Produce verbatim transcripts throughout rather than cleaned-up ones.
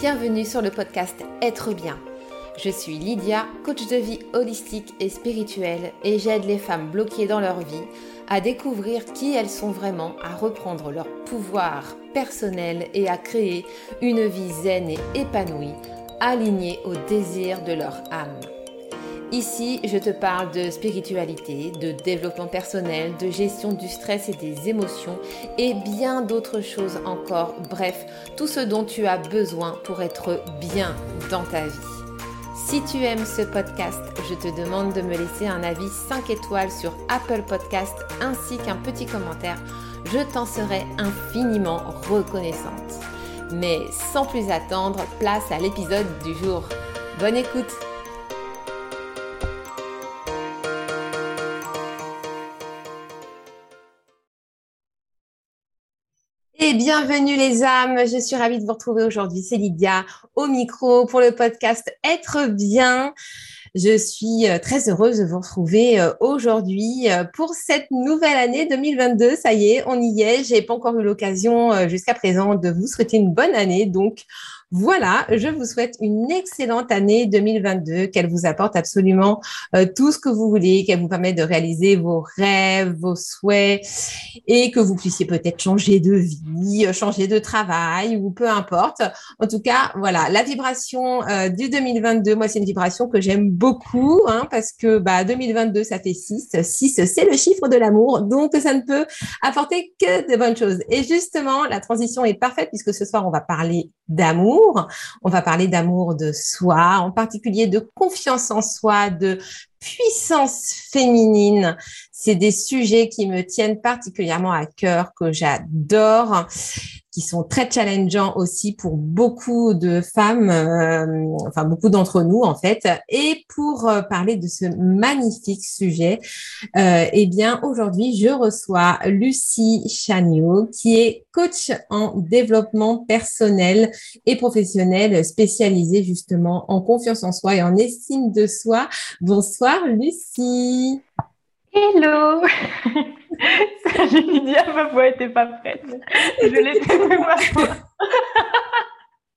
bienvenue sur le podcast Être bien. Je suis Lydia, coach de vie holistique et spirituelle et j'aide les femmes bloquées dans leur vie à découvrir qui elles sont vraiment, à reprendre leur pouvoir personnel et à créer une vie zen et épanouie, alignée au désir de leur âme. Ici, je te parle de spiritualité, de développement personnel, de gestion du stress et des émotions et bien d'autres choses encore. Bref, tout ce dont tu as besoin pour être bien dans ta vie. Si tu aimes ce podcast, je te demande de me laisser un avis cinq étoiles sur Apple Podcast ainsi qu'un petit commentaire. Je t'en serai infiniment reconnaissante. Mais sans plus attendre, place à l'épisode du jour. Bonne écoute! Et bienvenue les âmes, je suis ravie de vous retrouver aujourd'hui, c'est Lydia au micro pour le podcast Être bien. Je suis très heureuse de vous retrouver aujourd'hui pour cette nouvelle année deux mille vingt-deux, ça y est, on y est, j'ai pas encore eu l'occasion jusqu'à présent de vous souhaiter une bonne année, donc voilà, je vous souhaite une excellente année deux mille vingt-deux, qu'elle vous apporte absolument euh, tout ce que vous voulez, qu'elle vous permette de réaliser vos rêves, vos souhaits et que vous puissiez peut-être changer de vie, changer de travail ou peu importe. En tout cas, voilà, la vibration euh, du deux mille vingt-deux, moi c'est une vibration que j'aime beaucoup hein, parce que bah deux mille vingt-deux ça fait six, six c'est le chiffre de l'amour, donc ça ne peut apporter que de bonnes choses. Et justement, la transition est parfaite puisque ce soir on va parler d'amour. On va parler d'amour de soi, en particulier de confiance en soi, de puissance féminine. C'est des sujets qui me tiennent particulièrement à cœur, que j'adore, qui sont très challengeants aussi pour beaucoup de femmes, euh, enfin beaucoup d'entre nous en fait. Et pour euh, parler de ce magnifique sujet, euh, eh bien aujourd'hui je reçois Lucie Chagnoux qui est coach en développement personnel et professionnel, spécialisée justement en confiance en soi et en estime de soi. Bonsoir Lucie. Hello. Salut Lydia, ma voix n'était pas prête. Je l'ai fait même pas.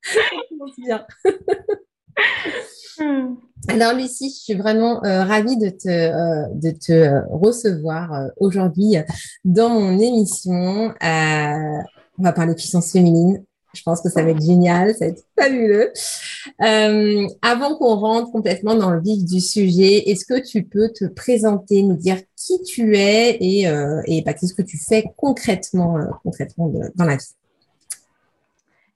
C'est bien. Alors Lucie, je suis vraiment euh, ravie de te, euh, de te euh, recevoir euh, aujourd'hui dans mon émission. Euh, on va parler puissance féminine. Je pense que ça va être génial, ça va être fabuleux. Euh, avant qu'on rentre complètement dans le vif du sujet, est-ce que tu peux te présenter, nous dire qui tu es et, euh, et bah, qu'est-ce que tu fais concrètement, euh, concrètement de, dans la vie ?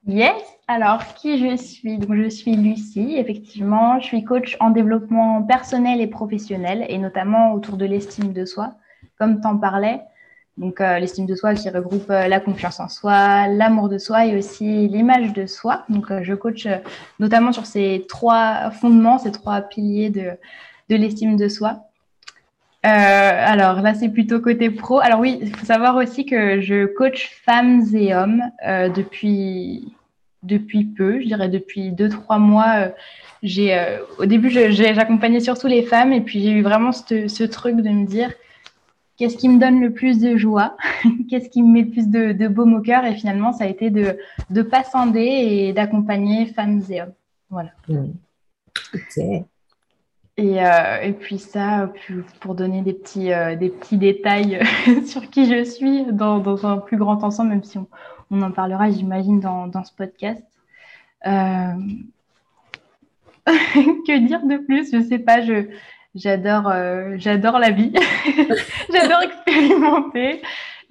Yes, alors qui je suis ? Donc, je suis Lucie, effectivement, je suis coach en développement personnel et professionnel et notamment autour de l'estime de soi, comme tu en parlais. Donc, euh, l'estime de soi qui regroupe euh, la confiance en soi, l'amour de soi et aussi l'image de soi. Donc, euh, je coach euh, notamment sur ces trois fondements, ces trois piliers de, de l'estime de soi. Euh, alors, là, c'est plutôt côté pro. Alors oui, il faut savoir aussi que je coach femmes et hommes euh, depuis, depuis peu. Je dirais depuis deux, trois mois. Euh, j'ai, euh, au début, je, j'ai, j'accompagnais surtout les femmes et puis j'ai eu vraiment ce, ce truc de me dire... Qu'est-ce qui me donne le plus de joie ? Qu'est-ce qui me met le plus de, de baume au cœur ? Et finalement, ça a été de de pas scinder et d'accompagner femmes et hommes. Voilà. Mmh. Ok. Et, euh, et puis ça, pour donner des petits, euh, des petits détails sur qui je suis dans, dans un plus grand ensemble, même si on, on en parlera, j'imagine, dans, dans ce podcast. Euh... Que dire de plus ? Je ne sais pas, je... J'adore, euh, j'adore la vie, j'adore expérimenter,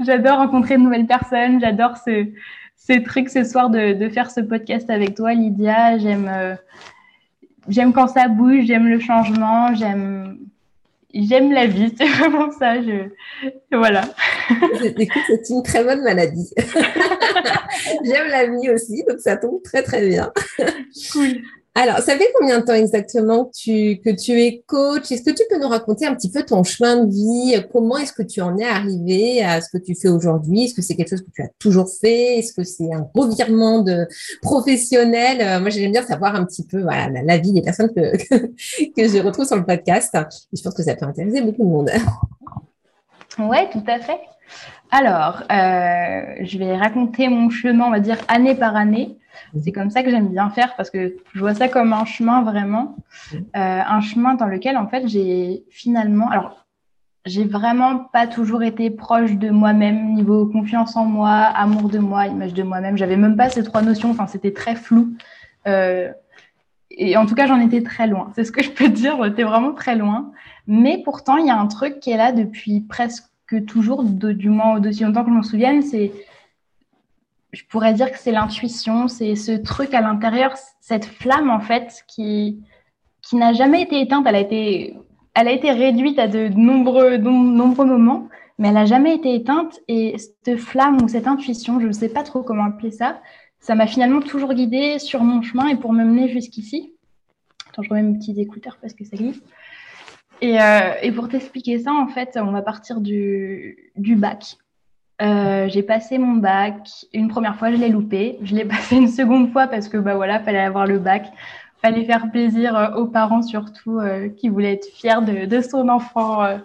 j'adore rencontrer de nouvelles personnes, j'adore ce, ce truc ce soir de, de faire ce podcast avec toi Lydia, j'aime, euh, j'aime quand ça bouge, j'aime le changement, j'aime, j'aime la vie, c'est vraiment ça, je, voilà. Écoute, c'est une très bonne maladie, j'aime la vie aussi, donc ça tombe très très bien. Cool. Alors, ça fait combien de temps exactement que tu, que tu es coach ? Est-ce que tu peux nous raconter un petit peu ton chemin de vie ? Comment est-ce que tu en es arrivée à ce que tu fais aujourd'hui ? Est-ce que c'est quelque chose que tu as toujours fait ? Est-ce que c'est un revirement de professionnel ? Moi, j'aime bien savoir un petit peu voilà, la, la vie des personnes que, que, que je retrouve sur le podcast. Et je pense que ça peut intéresser beaucoup de monde. Oui, tout à fait. Alors, euh, je vais raconter mon chemin, on va dire, année par année. C'est comme ça que j'aime bien faire parce que je vois ça comme un chemin vraiment. Euh, un chemin dans lequel, en fait, j'ai finalement... Alors, j'ai vraiment pas toujours été proche de moi-même, niveau confiance en moi, amour de moi, image de moi-même. J'avais même pas ces trois notions, enfin, c'était très flou. Euh, et en tout cas, j'en étais très loin. C'est ce que je peux dire, j'étais vraiment très loin. Mais pourtant, il y a un truc qui est là depuis presque toujours, de, du moins aussi longtemps que je m'en souvienne, c'est... Je pourrais dire que c'est l'intuition, c'est ce truc à l'intérieur, cette flamme en fait qui, qui n'a jamais été éteinte. Elle a été, elle a été réduite à de nombreux, de nombreux moments, mais elle n'a jamais été éteinte. Et cette flamme ou cette intuition, je ne sais pas trop comment appeler ça, ça m'a finalement toujours guidée sur mon chemin et pour me mener jusqu'ici. Attends, je remets mes petits écouteurs parce que ça glisse. Et, euh, et pour t'expliquer ça, en fait, on va partir du, du bac. Euh, j'ai passé mon bac, une première fois je l'ai loupé, je l'ai passé une seconde fois parce que bah voilà, fallait avoir le bac, fallait faire plaisir aux parents surtout euh, qui voulaient être fiers de, de son enfant euh,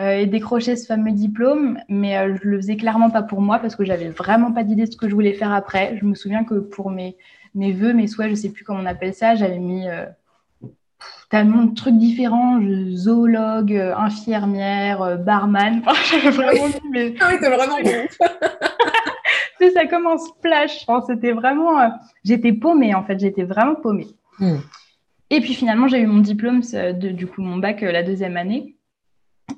euh, et décrocher ce fameux diplôme, mais euh, je le faisais clairement pas pour moi parce que j'avais vraiment pas d'idée de ce que je voulais faire après. Je me souviens que pour mes, mes vœux, mes souhaits, je sais plus comment on appelle ça, j'avais mis euh, tellement de trucs différents, je, zoologue, euh, infirmière, euh, barman. Enfin, j'avais vraiment vu, mais... Ah oui, t'es vraiment bon. Ça commence flash. Enfin, c'était vraiment... Euh... J'étais paumée, en fait. J'étais vraiment paumée. Mm. Et puis, finalement, j'ai eu mon diplôme, de, du coup, mon bac, euh, la deuxième année.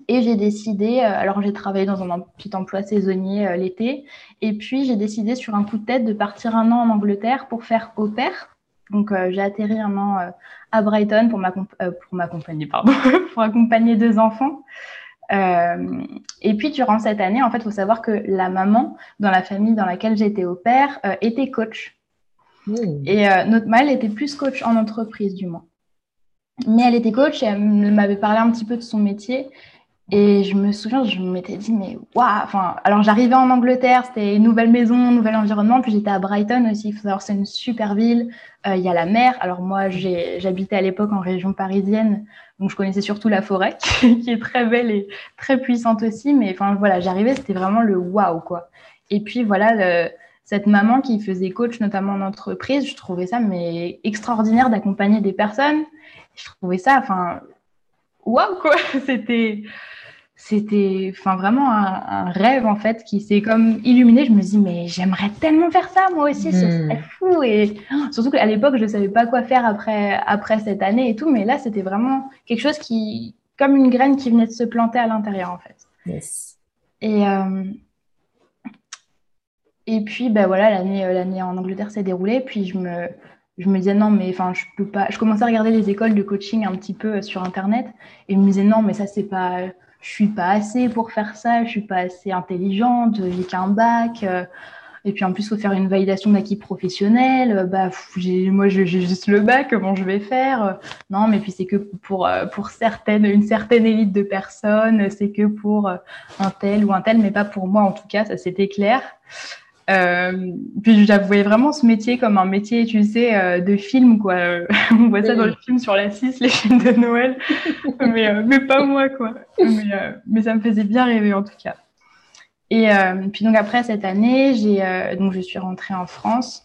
Et j'ai décidé... Euh, alors, j'ai travaillé dans un petit emploi saisonnier euh, l'été. Et puis, j'ai décidé, sur un coup de tête, de partir un an en Angleterre pour faire au pair. Donc, euh, j'ai atterri un an euh, à Brighton pour, m'accomp- euh, pour m'accompagner, pardon, pour accompagner deux enfants. Euh, et puis, durant cette année, en fait, il faut savoir que la maman, dans la famille dans laquelle j'étais au pair, euh, était coach. Mmh. Et euh, notre mère était plus coach en entreprise, du moins. Mais elle était coach et elle m'avait parlé un petit peu de son métier. Et je me souviens, je m'étais dit, mais waouh! Enfin, alors, j'arrivais en Angleterre, c'était une nouvelle maison, un nouvel environnement. Puis j'étais à Brighton aussi, il faut savoir, c'est une super ville. Il euh, y a la mer. Alors, moi, j'ai, j'habitais à l'époque en région parisienne, donc je connaissais surtout la forêt, qui est très belle et très puissante aussi. Mais enfin, voilà, j'arrivais, c'était vraiment le waouh, quoi. Et puis, voilà, le, cette maman qui faisait coach, notamment en entreprise, je trouvais ça, mais extraordinaire d'accompagner des personnes. Je trouvais ça, enfin, waouh, quoi! C'était. C'était enfin, vraiment un, un rêve en fait qui s'est comme illuminé. Je me dis mais j'aimerais tellement faire ça moi aussi, mmh. Ce serait fou. Et surtout qu'à l'époque, je ne savais pas quoi faire après, après cette année et tout. Mais là, c'était vraiment quelque chose qui, comme une graine qui venait de se planter à l'intérieur en fait. Yes. Et, euh... et puis, ben, voilà, l'année, l'année en Angleterre s'est déroulée. Puis je me, je me disais non, mais enfin, je peux pas. Je commençais à regarder les écoles de coaching un petit peu sur Internet. Et je me disais non, mais ça, c'est pas... Je suis pas assez pour faire ça, je suis pas assez intelligente, j'ai qu'un bac. Euh, et puis en plus, il faut faire une validation d'acquis professionnel. Euh, bah, pff, j'ai, moi, j'ai juste le bac, comment je vais faire euh, Non, mais puis c'est que pour, euh, pour certaines, une certaine élite de personnes, c'est que pour euh, un tel ou un tel, mais pas pour moi en tout cas, ça c'était clair. Euh, puis j'avouais vraiment ce métier comme un métier, tu sais, euh, de film, quoi. On voit ça dans les films sur la six, les films de Noël, mais, euh, mais pas moi, quoi. Mais, euh, mais ça me faisait bien rêver, en tout cas. Et euh, puis donc après cette année, j'ai, euh, donc je suis rentrée en France.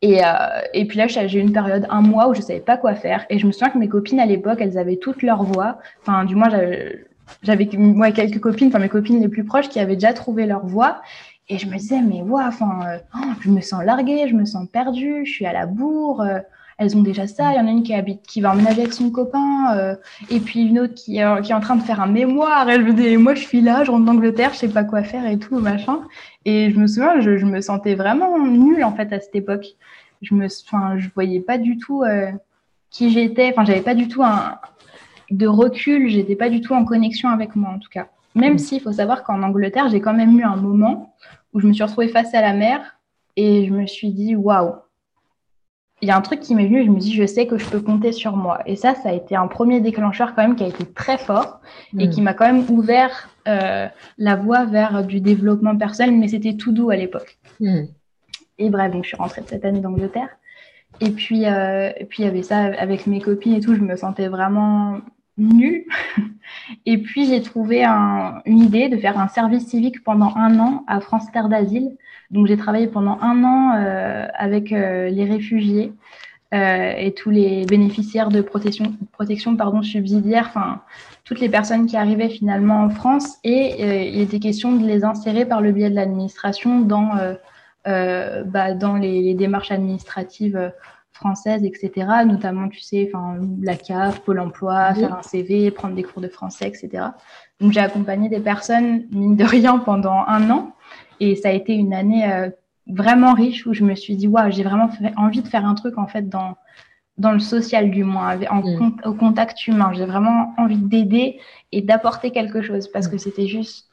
Et, euh, et puis là, j'ai eu une période, un mois, où je savais pas quoi faire. Et je me souviens que mes copines, à l'époque, elles avaient toutes leur voix. Enfin, du moins, j'avais, j'avais moi, quelques copines, enfin mes copines les plus proches, qui avaient déjà trouvé leur voix. Et je me disais, mais waouh, euh, oh, je me sens larguée, je me sens perdue, je suis à la bourre, euh, elles ont déjà ça, il y en a une qui, habite, qui va emménager avec son copain, euh, et puis une autre qui, euh, qui est en train de faire un mémoire, et je me disais, moi je suis là, je rentre d'Angleterre, je sais pas quoi faire et tout, machin. Et je me souviens, je, je me sentais vraiment nulle en fait à cette époque. Je me, enfin, je voyais pas du tout euh, qui j'étais, enfin j'avais pas du tout un, de recul, j'étais pas du tout en connexion avec moi en tout cas. Même si, il faut savoir qu'en Angleterre, j'ai quand même eu un moment où je me suis retrouvée face à la mer et je me suis dit, waouh, il y a un truc qui m'est venu et je me dis, je sais que je peux compter sur moi. Et ça, ça a été un premier déclencheur quand même qui a été très fort et mmh. qui m'a quand même ouvert euh, la voie vers du développement personnel, mais c'était tout doux à l'époque. Mmh. Et bref, donc je suis rentrée de cette année d'Angleterre. Et puis, euh, et puis, il y avait ça avec mes copines et tout, je me sentais vraiment... nulle. Et puis, j'ai trouvé un, une idée de faire un service civique pendant un an à France Terre d'Asile. Donc, j'ai travaillé pendant un an euh, avec euh, les réfugiés euh, et tous les bénéficiaires de protection, protection pardon, subsidiaire, enfin, toutes les personnes qui arrivaient finalement en France. Et euh, il était question de les insérer par le biais de l'administration dans, euh, euh, bah, dans les, les démarches administratives euh, française, et cetera, notamment, tu sais, la C A F, Pôle emploi, oui. Faire un C V, prendre des cours de français, et cetera. Donc, j'ai accompagné des personnes, mine de rien, pendant un an. Et ça a été une année euh, vraiment riche où je me suis dit, waouh, j'ai vraiment fait, envie de faire un truc, en fait, dans, dans le social, du moins, en, oui. con, au contact humain. J'ai vraiment envie d'aider et d'apporter quelque chose parce oui. que c'était juste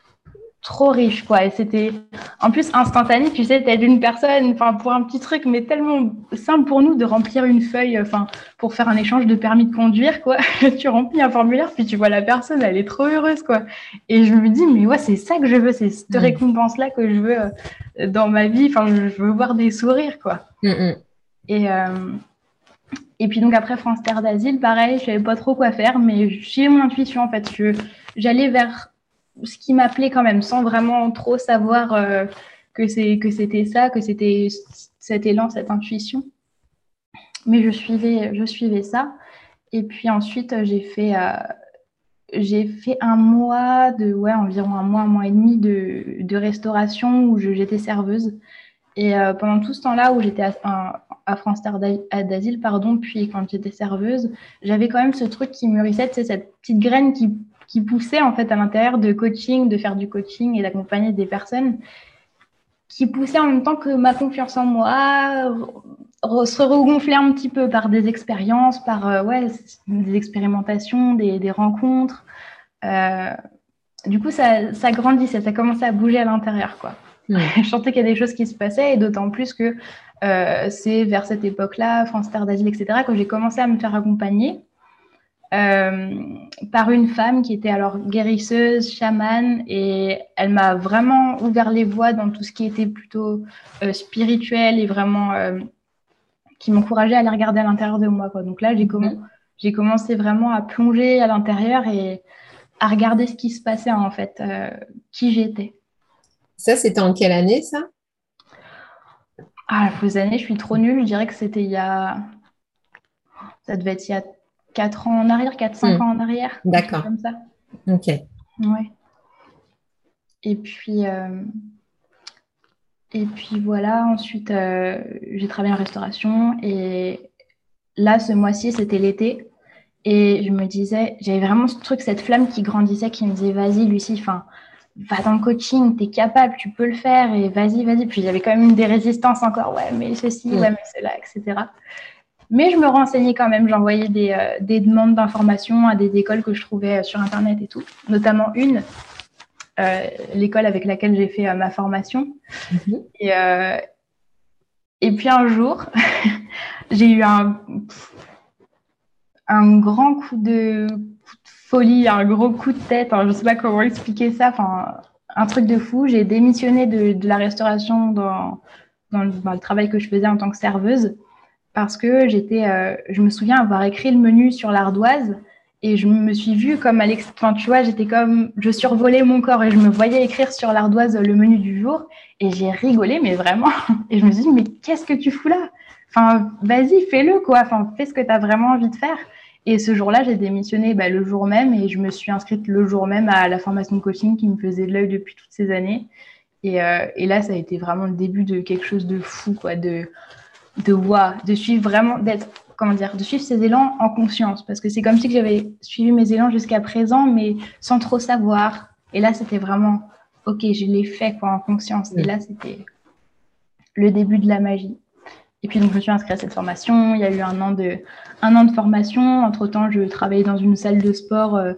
trop riche, quoi. Et c'était en plus instantané, tu sais, t'aides une personne pour un petit truc, mais tellement simple pour nous de remplir une feuille pour faire un échange de permis de conduire, quoi. Tu remplis un formulaire, puis tu vois la personne, elle est trop heureuse, quoi. Et je me dis, mais ouais, c'est ça que je veux, c'est cette mmh. récompense-là que je veux euh, dans ma vie. Enfin, je, je veux voir des sourires, quoi. Mmh. Et, euh... Et puis donc après France Terre d'Asile, pareil, je savais pas trop quoi faire, mais j'ai mon intuition, en fait. Je... J'allais vers ce qui m'appelait quand même, sans vraiment trop savoir euh, que, c'est, que c'était ça, que c'était cet élan, cette intuition. Mais je suivais, je suivais ça. Et puis ensuite, j'ai fait, euh, j'ai fait un mois, de, ouais, environ un mois, un mois et demi de, de restauration où je, j'étais serveuse. Et euh, pendant tout ce temps-là où j'étais à, à France Terre d'Asile, pardon, puis quand j'étais serveuse, j'avais quand même ce truc qui mûrissait, c'est cette petite graine qui qui poussait en fait à l'intérieur de coaching, de faire du coaching et d'accompagner des personnes, qui poussait en même temps que ma confiance en moi re- se regonflait un petit peu par des expériences, par euh, ouais, des expérimentations, des, des rencontres. Euh, du coup, ça, ça grandissait, ça commençait à bouger à l'intérieur, quoi. Mmh. Je sentais qu'il y a des choses qui se passaient, et d'autant plus que euh, c'est vers cette époque-là, France Terre d'Asile, et cetera, que j'ai commencé à me faire accompagner. Euh, par une femme qui était alors guérisseuse, chamane, et elle m'a vraiment ouvert les voies dans tout ce qui était plutôt euh, spirituel et vraiment euh, qui m'encourageait à aller regarder à l'intérieur de moi, quoi. Donc là, j'ai, comm- mmh. j'ai commencé vraiment à plonger à l'intérieur et à regarder ce qui se passait, hein, en fait, euh, qui j'étais. Ça, c'était en quelle année, ça ? Ah, la fausse année, je suis trop nulle. Je dirais que c'était il y a... Ça devait être il y a quatre ans en arrière, quatre cinq mmh. ans en arrière. D'accord. Comme ça. Ok. Ouais. Et puis, euh... et puis voilà, ensuite, euh, j'ai travaillé en restauration. Et là, ce mois-ci, c'était l'été. Et je me disais, j'avais vraiment ce truc, cette flamme qui grandissait, qui me disait, vas-y, Lucie, enfin, va dans le coaching, t'es capable, tu peux le faire. Et vas-y, vas-y. Puis, j'avais quand même des résistances encore. Ouais, mais ceci, mmh. ouais, mais cela, et cetera. Mais je me renseignais quand même, j'envoyais des, euh, des demandes d'informations à des écoles que je trouvais sur Internet et tout, notamment une, euh, l'école avec laquelle j'ai fait euh, ma formation. Mmh. Et, euh, et puis un jour, j'ai eu un, un grand coup de, coup de folie, un gros coup de tête, hein, je ne sais pas comment expliquer ça, un truc de fou. J'ai démissionné de, de la restauration dans, dans, le, dans le travail que je faisais en tant que serveuse. Parce que j'étais, euh, je me souviens avoir écrit le menu sur l'ardoise et je me suis vue comme à l'extérieur. Tu vois, j'étais comme, je survolais mon corps et je me voyais écrire sur l'ardoise le menu du jour et j'ai rigolé, mais vraiment. Et je me suis dit, mais qu'est-ce que tu fous là ? Enfin, vas-y, fais-le, quoi. Enfin, fais ce que tu as vraiment envie de faire. Et ce jour-là, j'ai démissionné bah, le jour même et je me suis inscrite le jour même à la formation de coaching qui me faisait de l'œil depuis toutes ces années. Et, euh, et là, ça a été vraiment le début de quelque chose de fou, quoi, de... de voir, de suivre vraiment, d'être, comment dire, de suivre ses élans en conscience. Parce que c'est comme si j'avais suivi mes élans jusqu'à présent, mais sans trop savoir. Et là, c'était vraiment, ok, je l'ai fait, quoi, en conscience. Et là, c'était le début de la magie. Et puis, donc, je me suis inscrite à cette formation. Il y a eu un an de, un an de formation. Entre-temps, je travaillais dans une salle de sport euh,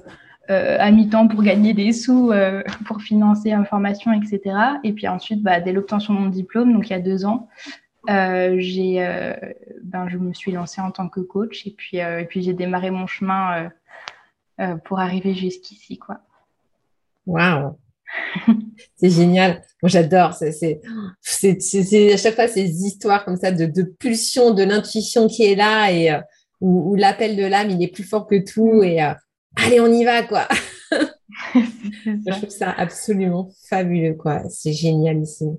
euh, à mi-temps pour gagner des sous, euh, pour financer ma formation, et cetera. Et puis ensuite, bah, dès l'obtention de mon diplôme, donc il y a deux ans, Euh, j'ai, euh, ben, je me suis lancée en tant que coach et puis, euh, et puis j'ai démarré mon chemin euh, euh, pour arriver jusqu'ici, quoi. Waouh, c'est génial. Moi, j'adore. C'est, c'est, c'est, c'est, c'est à chaque fois ces histoires comme ça de, de pulsion, de l'intuition qui est là et euh, où, où l'appel de l'âme il est plus fort que tout et euh, allez, on y va, quoi. Je trouve ça absolument fabuleux, quoi. C'est génialissime.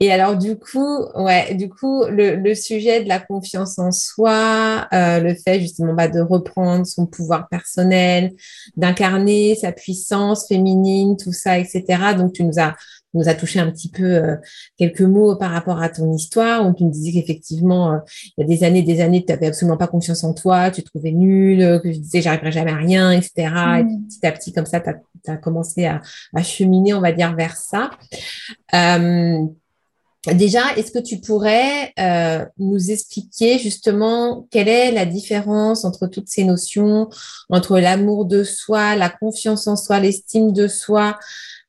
Et alors, du coup, ouais, du coup, le, le sujet de la confiance en soi, euh, le fait justement bah, de reprendre son pouvoir personnel, d'incarner sa puissance féminine, tout ça, et cetera. Donc, tu nous as, nous as touché un petit peu euh, quelques mots par rapport à ton histoire. Donc, tu nous disais qu'effectivement, euh, il y a des années, des années, tu n'avais absolument pas confiance en toi, tu te trouvais nulle, que je disais, j'arriverai jamais à rien, et cetera. Mmh. Et puis, petit à petit, comme ça, tu as tu as commencé à, à cheminer, on va dire, vers ça. Euh, déjà, est-ce que tu pourrais euh, nous expliquer justement quelle est la différence entre toutes ces notions, entre l'amour de soi, la confiance en soi, l'estime de soi ?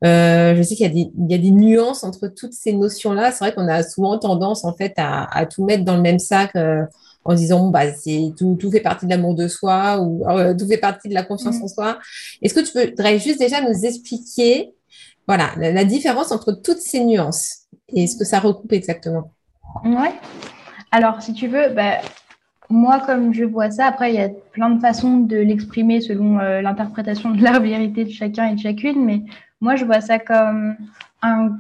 Euh, je sais qu'il y a des, il y a des nuances entre toutes ces notions-là. C'est vrai qu'on a souvent tendance, en fait, à, à tout mettre dans le même sac euh, en disant, bon, bah, c'est, tout, tout fait partie de l'amour de soi ou euh, tout fait partie de la confiance mmh. en soi. Est-ce que tu voudrais juste déjà nous expliquer, voilà, la, la différence entre toutes ces nuances et ce que ça recoupe exactement? Ouais. Alors, si tu veux, bah, moi, comme je vois ça, après, il y a plein de façons de l'exprimer selon euh, l'interprétation de la vérité de chacun et de chacune, mais moi, je vois ça comme un...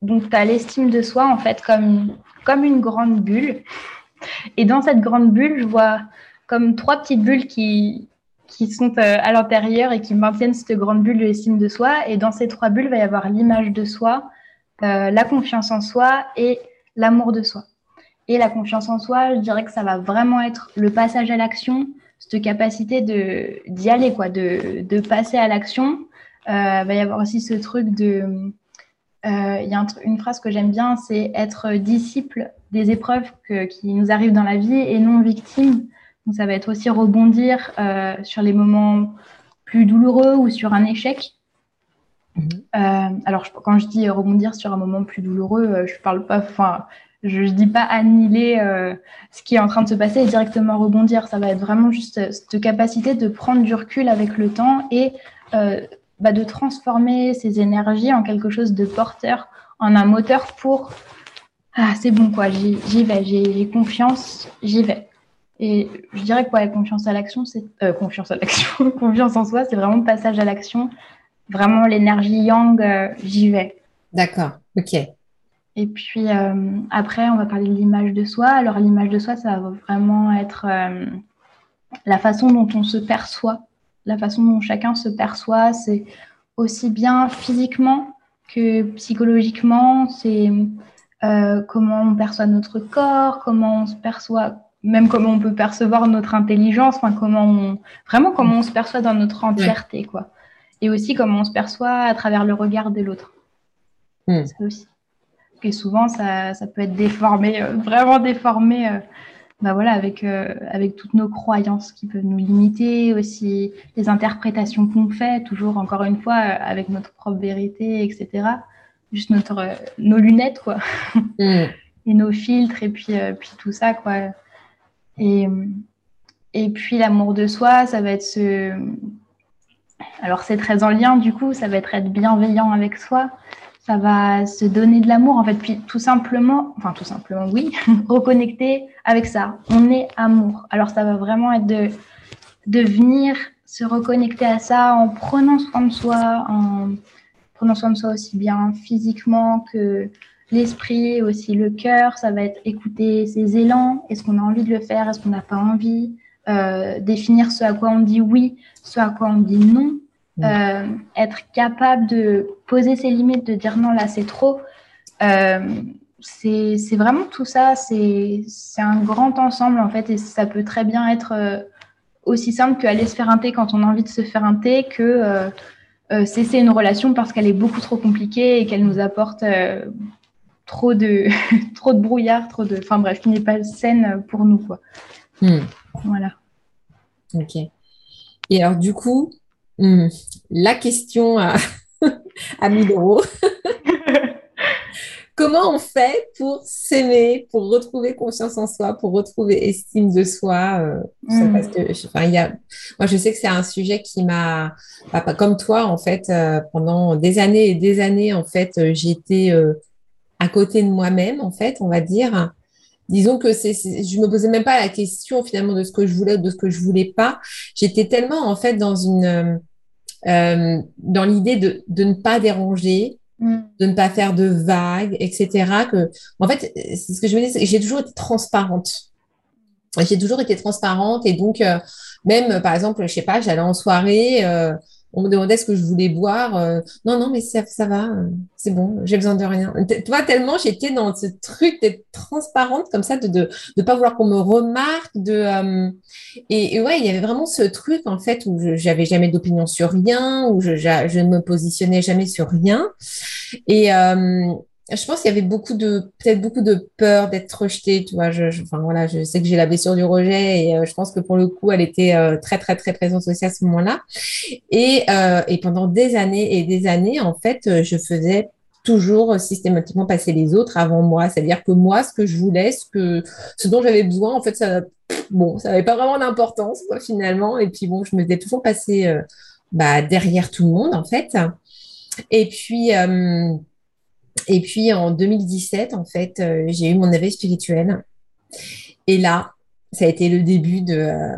Donc, tu as l'estime de soi, en fait, comme, comme une grande bulle. Et dans cette grande bulle, je vois comme trois petites bulles qui, qui sont à l'intérieur et qui maintiennent cette grande bulle de l'estime de soi. Et dans ces trois bulles, il va y avoir l'image de soi, euh, la confiance en soi et l'amour de soi. Et la confiance en soi, je dirais que ça va vraiment être le passage à l'action, cette capacité de, d'y aller, quoi, de, de passer à l'action. Il euh, va y avoir aussi ce truc de... Il euh, y a un, une phrase que j'aime bien, c'est être disciple des épreuves que, qui nous arrivent dans la vie et non victime. Donc, ça va être aussi rebondir euh, sur les moments plus douloureux ou sur un échec. Mmh. Euh, alors, je, quand je dis rebondir sur un moment plus douloureux, euh, je parle pas, enfin, je, je dis pas annihiler euh, ce qui est en train de se passer et directement rebondir. Ça va être vraiment juste cette capacité de prendre du recul avec le temps et euh, Bah de transformer ces énergies en quelque chose de porteur, en un moteur pour « Ah, c'est bon, quoi, j'y, j'y vais, j'ai, j'ai confiance, j'y vais. » Et je dirais que ouais, confiance à l'action, c'est… Euh, confiance à l'action, confiance en soi, c'est vraiment le passage à l'action, vraiment l'énergie yang, euh, j'y vais. D'accord, ok. Et puis, euh, après, on va parler de l'image de soi. Alors, l'image de soi, ça va vraiment être euh, la façon dont on se perçoit. La façon dont chacun se perçoit, c'est aussi bien physiquement que psychologiquement. C'est euh, comment on perçoit notre corps, comment on se perçoit, même comment on peut percevoir notre intelligence, enfin comment on, vraiment comment on se perçoit dans notre entièreté, quoi. Et aussi comment on se perçoit à travers le regard de l'autre. Mmh. Ça aussi. Et souvent, ça, ça peut être déformé, euh, vraiment déformé. Euh, Bah voilà, avec, euh, avec toutes nos croyances qui peuvent nous limiter, aussi les interprétations qu'on fait, toujours encore une fois, euh, avec notre propre vérité, et cetera. Juste notre, euh, nos lunettes, quoi. Mmh. Et nos filtres, et puis, euh, puis tout ça, quoi. Et, et puis l'amour de soi, ça va être ce... Alors c'est très en lien, du coup, ça va être être bienveillant avec soi. Ça va se donner de l'amour, en fait, puis tout simplement, enfin tout simplement, oui, reconnecter avec ça. On est amour. Alors, ça va vraiment être de, de venir se reconnecter à ça en prenant soin de soi, en prenant soin de soi aussi bien physiquement que l'esprit, aussi le cœur. Ça va être écouter ses élans. Est-ce qu'on a envie de le faire? Est-ce qu'on n'a pas envie? euh, Définir ce à quoi on dit oui, ce à quoi on dit non. Euh, être capable de poser ses limites, de dire non, là c'est trop, euh, c'est, c'est vraiment tout ça, c'est, c'est un grand ensemble en fait, et ça peut très bien être euh, aussi simple qu'aller se faire un thé quand on a envie de se faire un thé, que euh, euh, cesser une relation parce qu'elle est beaucoup trop compliquée et qu'elle nous apporte euh, trop, de trop de brouillard, trop de... enfin bref, qui n'est pas saine pour nous, quoi. Mmh. Voilà. Ok. Et alors du coup, Mmh. la question à, à mille euros. Comment on fait pour s'aimer, pour retrouver confiance en soi, pour retrouver estime de soi? euh, mmh. Parce que, enfin, y a... Moi, je sais que c'est un sujet qui m'a, bah, comme toi, en fait, euh, pendant des années et des années, en fait, euh, j'étais euh, à côté de moi-même, en fait, on va dire. Disons que c'est, c'est, je me posais même pas la question finalement de ce que je voulais ou de ce que je voulais pas. J'étais tellement en fait dans une euh, dans l'idée de de ne pas déranger, mm. de ne pas faire de vagues, et cetera. Que en fait, c'est ce que je me disais, j'ai toujours été transparente. J'ai toujours été transparente et donc euh, même par exemple, je sais pas, j'allais en soirée. Euh, On me demandait ce que je voulais boire. Euh, non, non, mais ça, ça va, euh, c'est bon, j'ai besoin de rien. Tu vois, tellement j'étais dans ce truc d'être transparente comme ça, de de de pas vouloir qu'on me remarque. De euh, et, et ouais, il y avait vraiment ce truc en fait où je, j'avais jamais d'opinion sur rien, où je je ne me positionnais jamais sur rien. Et euh, je pense qu'il y avait beaucoup de peut-être beaucoup de peur d'être rejetée. Tu vois, je, je enfin voilà, je sais que j'ai la blessure du rejet et euh, je pense que pour le coup, elle était euh, très très très présente aussi à ce moment-là. Et euh, et pendant des années et des années, en fait, je faisais toujours systématiquement passer les autres avant moi. C'est-à-dire que moi, ce que je voulais, ce que ce dont j'avais besoin, en fait, ça bon, ça n'avait pas vraiment d'importance quoi, finalement. Et puis bon, je me faisais toujours passer euh, bah derrière tout le monde en fait. Et puis euh, Et puis, en deux mille dix-sept, en fait, euh, j'ai eu mon éveil spirituel. Et là, ça a été le début de, euh,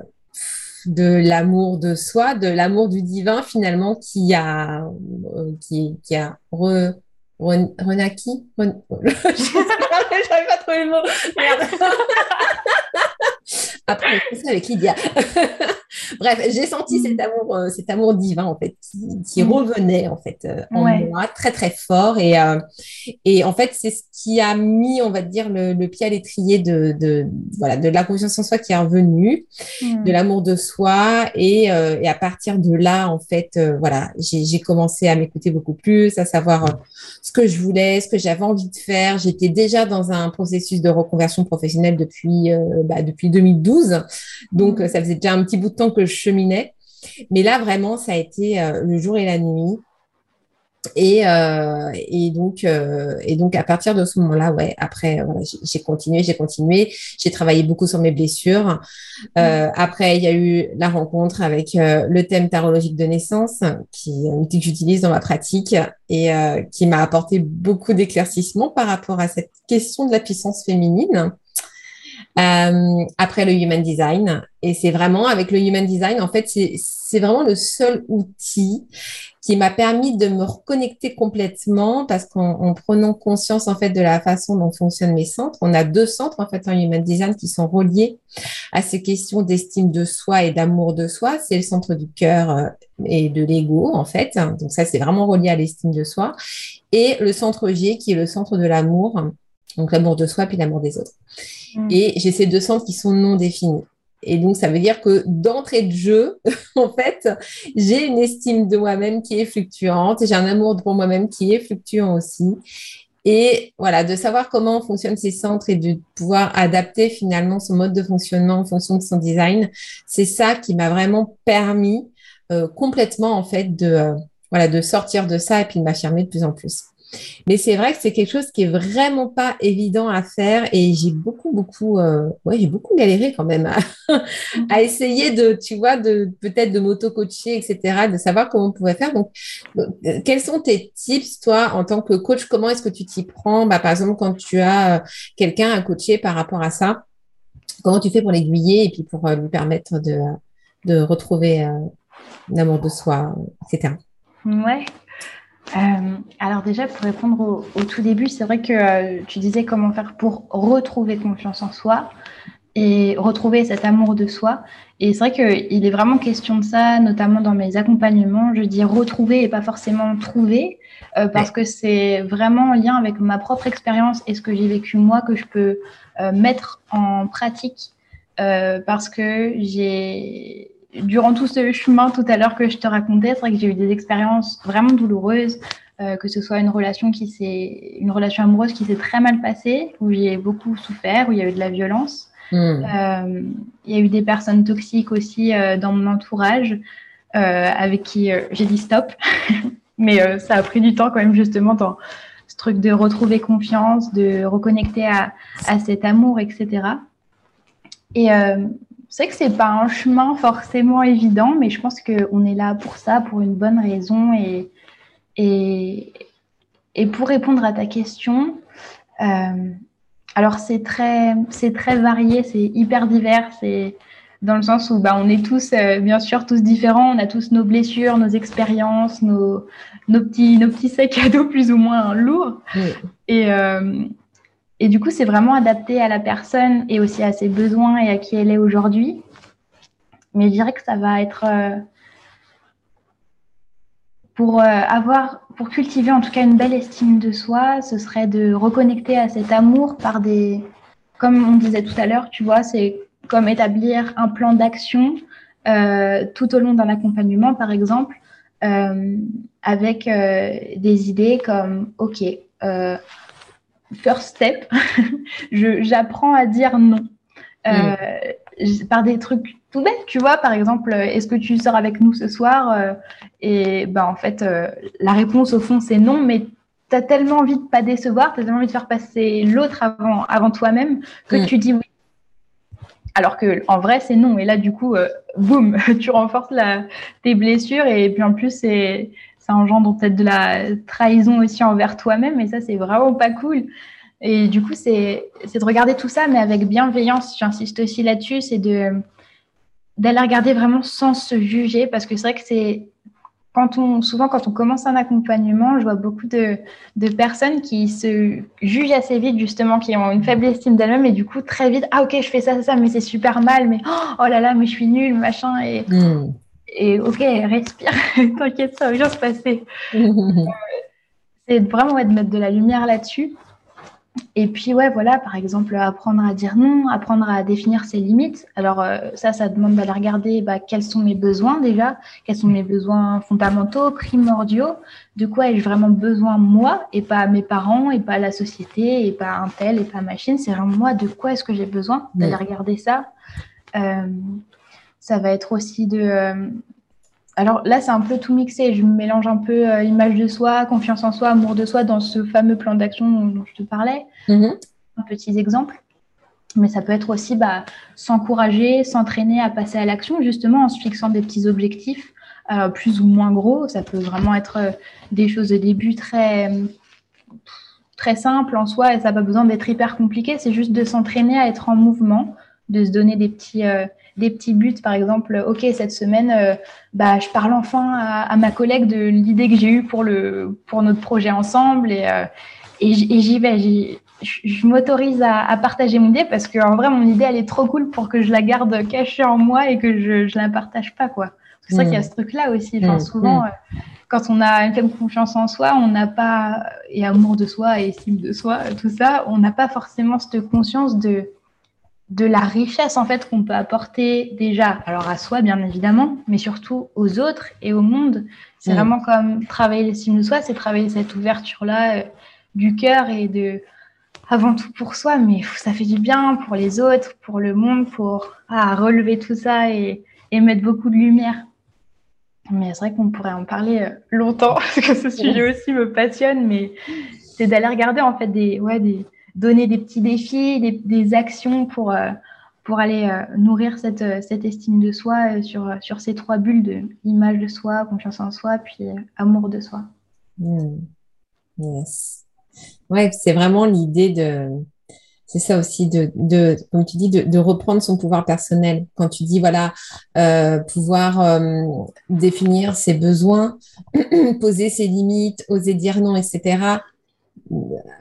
de l'amour de soi, de l'amour du divin, finalement, qui a, euh, qui, qui a re, re, renaquis. Re... J'avais pas trouvé le mot. Merde. Après, on fait ça avec Lydia. Bref, j'ai senti cet amour, euh, cet amour divin en fait, qui, qui revenait en fait euh, en ouais. moi très très fort et euh, et en fait c'est ce qui a mis, on va dire, le, le pied à l'étrier de de voilà de la confiance en soi qui est revenue, mmh. de l'amour de soi et euh, et à partir de là en fait euh, voilà j'ai j'ai commencé à m'écouter beaucoup plus, à savoir euh, ce que je voulais, ce que j'avais envie de faire. J'étais déjà dans un processus de reconversion professionnelle depuis euh, bah depuis deux mille douze, donc mmh. ça faisait déjà un petit bout de temps que je cheminais, mais là vraiment ça a été euh, le jour et la nuit et euh, et donc euh, et donc à partir de ce moment-là, ouais, après voilà, j'ai, j'ai continué j'ai continué j'ai travaillé beaucoup sur mes blessures. Euh, mmh. Après il y a eu la rencontre avec euh, le thème tarologique de naissance, qui est un outil que j'utilise dans ma pratique et euh, qui m'a apporté beaucoup d'éclaircissements par rapport à cette question de la puissance féminine. Euh, après le Human Design, et c'est vraiment avec le Human Design en fait c'est c'est vraiment le seul outil qui m'a permis de me reconnecter complètement, parce qu'en en prenant conscience en fait de la façon dont fonctionnent mes centres, on a deux centres en fait en Human Design qui sont reliés à ces questions d'estime de soi et d'amour de soi. C'est le centre du cœur et de l'ego en fait, donc ça c'est vraiment relié à l'estime de soi, et le centre G qui est le centre de l'amour. Donc, l'amour de soi, puis l'amour des autres. Mmh. Et j'ai ces deux centres qui sont non définis. Et donc, ça veut dire que d'entrée de jeu, en fait, j'ai une estime de moi-même qui est fluctuante. J'ai un amour pour moi-même qui est fluctuant aussi. Et voilà, de savoir comment fonctionnent ces centres et de pouvoir adapter finalement son mode de fonctionnement en fonction de son design, c'est ça qui m'a vraiment permis euh, complètement, en fait, de, euh, voilà, de sortir de ça et puis de m'affirmer de plus en plus. Mais c'est vrai que c'est quelque chose qui est vraiment pas évident à faire, et j'ai beaucoup, beaucoup, euh, ouais, j'ai beaucoup galéré quand même à, à essayer de, tu vois, de peut-être de m'auto-coacher, et cetera, de savoir comment on pouvait faire. Donc, euh, quels sont tes tips, toi, en tant que coach? Comment est-ce que tu t'y prends? Bah, par exemple, quand tu as euh, quelqu'un à coacher par rapport à ça, comment tu fais pour l'aiguiller et puis pour euh, lui permettre de, de retrouver euh, l'amour de soi, et cetera. Ouais. Euh, alors déjà, pour répondre au, au tout début, c'est vrai que euh, tu disais comment faire pour retrouver confiance en soi et retrouver cet amour de soi. Et c'est vrai qu'il est vraiment question de ça, notamment dans mes accompagnements. Je dis retrouver et pas forcément trouver, euh, parce ouais. que c'est vraiment en lien avec ma propre expérience et ce que j'ai vécu moi que je peux euh, mettre en pratique, euh, parce que j'ai... Durant tout ce chemin tout à l'heure que je te racontais, c'est vrai que j'ai eu des expériences vraiment douloureuses, euh, que ce soit une relation qui s'est, une relation amoureuse qui s'est très mal passée, où j'ai beaucoup souffert, où il y a eu de la violence. Mmh. Euh, il y a eu des personnes toxiques aussi euh, dans mon entourage, euh, avec qui euh, j'ai dit stop. Mais euh, ça a pris du temps quand même, justement, dans ce truc de retrouver confiance, de reconnecter à, à cet amour, et cetera. Et... Euh, C'est vrai que c'est pas un chemin forcément évident, mais je pense qu'on est là pour ça, pour une bonne raison. Et, et, et pour répondre à ta question, euh, Alors, c'est très, c'est très varié, c'est hyper divers. C'est dans le sens où bah, on est tous, euh, bien sûr, tous différents. On a tous nos blessures, nos expériences, nos, nos, petits, nos petits sacs à dos plus ou moins hein, lourds. Oui. Et, euh, et du coup, c'est vraiment adapté à la personne et aussi à ses besoins et à qui elle est aujourd'hui. Mais je dirais que ça va être... Euh, Pour, euh, avoir, pour cultiver en tout cas une belle estime de soi, ce serait de reconnecter à cet amour par des... Comme on disait tout à l'heure, tu vois, c'est comme établir un plan d'action euh, tout au long d'un accompagnement, par exemple, euh, avec euh, des idées comme, OK, euh, first step, je, j'apprends à dire non. Euh, mm. Par des trucs... tout bête, tu vois, par exemple, est-ce que tu sors avec nous ce soir? Et ben, en fait, la réponse au fond, c'est non, mais tu as tellement envie de pas décevoir, tu as tellement envie de faire passer l'autre avant, avant toi-même que mmh. tu dis oui. Alors qu'en vrai, c'est non. Et là, du coup, euh, boum, tu renforces la, tes blessures et puis en plus, c'est, ça engendre peut-être de la trahison aussi envers toi-même et ça, c'est vraiment pas cool. Et du coup, c'est, c'est de regarder tout ça, mais avec bienveillance, j'insiste aussi là-dessus, c'est de... d'aller regarder vraiment sans se juger, parce que c'est vrai que c'est quand on, souvent quand on commence un accompagnement, je vois beaucoup de, de personnes qui se jugent assez vite, justement, qui ont une faible estime d'elles-mêmes, et du coup, très vite, ah ok, je fais ça, ça, ça, mais c'est super mal, mais oh là là, mais je suis nulle, machin, et, mmh. et ok, respire, t'inquiète, ça va bien se passer. Mmh. C'est vraiment ouais, de mettre de la lumière là-dessus. Et puis, ouais, voilà, par exemple, apprendre à dire non, apprendre à définir ses limites. Alors, euh, ça, ça demande d'aller regarder bah, quels sont mes besoins déjà, quels sont mes besoins fondamentaux, primordiaux, de quoi ai-je vraiment besoin moi, et pas mes parents, et pas la société, et pas un tel, et pas machine. C'est vraiment moi, de quoi est-ce que j'ai besoin d'aller regarder ça. Euh, ça va être aussi de... Euh, alors là, c'est un peu tout mixé. Je mélange un peu euh, image de soi, confiance en soi, amour de soi dans ce fameux plan d'action dont, dont je te parlais. Mm-hmm. Un petit exemple. Mais ça peut être aussi bah, s'encourager, s'entraîner à passer à l'action, justement en se fixant des petits objectifs, euh, plus ou moins gros. Ça peut vraiment être euh, des choses de début très, très simples en soi et ça n'a pas besoin d'être hyper compliqué. C'est juste de s'entraîner à être en mouvement, de se donner des petits... Euh, des petits buts, par exemple, ok, cette semaine, euh, bah, je parle enfin à, à ma collègue de l'idée que j'ai eue pour, le, pour notre projet ensemble et, euh, et, et j'y vais, j'y, je m'autorise à, à partager mon idée parce qu'en vrai, mon idée, elle est trop cool pour que je la garde cachée en moi et que je ne la partage pas, quoi. C'est vrai mmh. qu'il y a ce truc-là aussi. Enfin, mmh. souvent, mmh. Euh, quand on a une faible confiance en soi, on n'a pas, et amour de soi, et estime de soi, tout ça, on n'a pas forcément cette conscience de... de la richesse en fait qu'on peut apporter déjà, alors à soi bien évidemment, mais surtout aux autres et au monde. C'est mmh. vraiment comme travailler l'estime de soi, c'est travailler cette ouverture-là euh, du cœur et de avant tout pour soi, mais ça fait du bien pour les autres, pour le monde, pour ah, relever tout ça et, et mettre beaucoup de lumière. Mais c'est vrai qu'on pourrait en parler euh, longtemps, parce que ce sujet aussi me passionne, mais c'est d'aller regarder en fait des... Ouais, des donner des petits défis, des, des actions pour, euh, pour aller euh, nourrir cette, cette estime de soi euh, sur, sur ces trois bulles de image de soi, confiance en soi, puis euh, amour de soi. Mmh. Yes. Ouais, c'est vraiment l'idée de... C'est ça aussi, de, de, comme tu dis, de, de reprendre son pouvoir personnel. Quand tu dis, voilà, euh, pouvoir euh, définir ses besoins, poser ses limites, oser dire non, et cetera,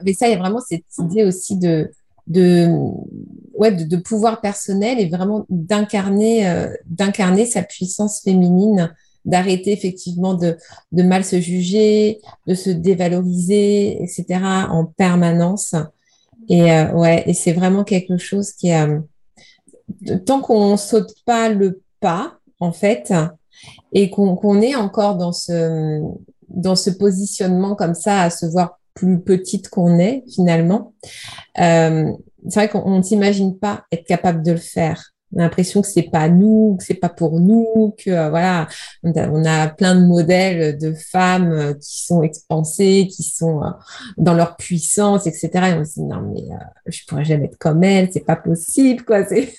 mais ça, il y a vraiment cette idée aussi de, de, ouais, de, de pouvoir personnel et vraiment d'incarner, euh, d'incarner sa puissance féminine, d'arrêter effectivement de, de mal se juger, de se dévaloriser, et cetera en permanence. Et, euh, ouais, et c'est vraiment quelque chose qui est… Euh, tant qu'on ne saute pas le pas, en fait, et qu'on, qu'on est encore dans ce, dans ce positionnement comme ça, à se voir plus petite qu'on est finalement, euh, c'est vrai qu'on ne s'imagine pas être capable de le faire. On a l'impression que c'est pas nous, que c'est pas pour nous, que euh, voilà, on a, on a plein de modèles de femmes euh, qui sont expansées, qui sont euh, dans leur puissance, et cetera. Et on se dit non mais euh, je pourrais jamais être comme elle, c'est pas possible quoi. C'est...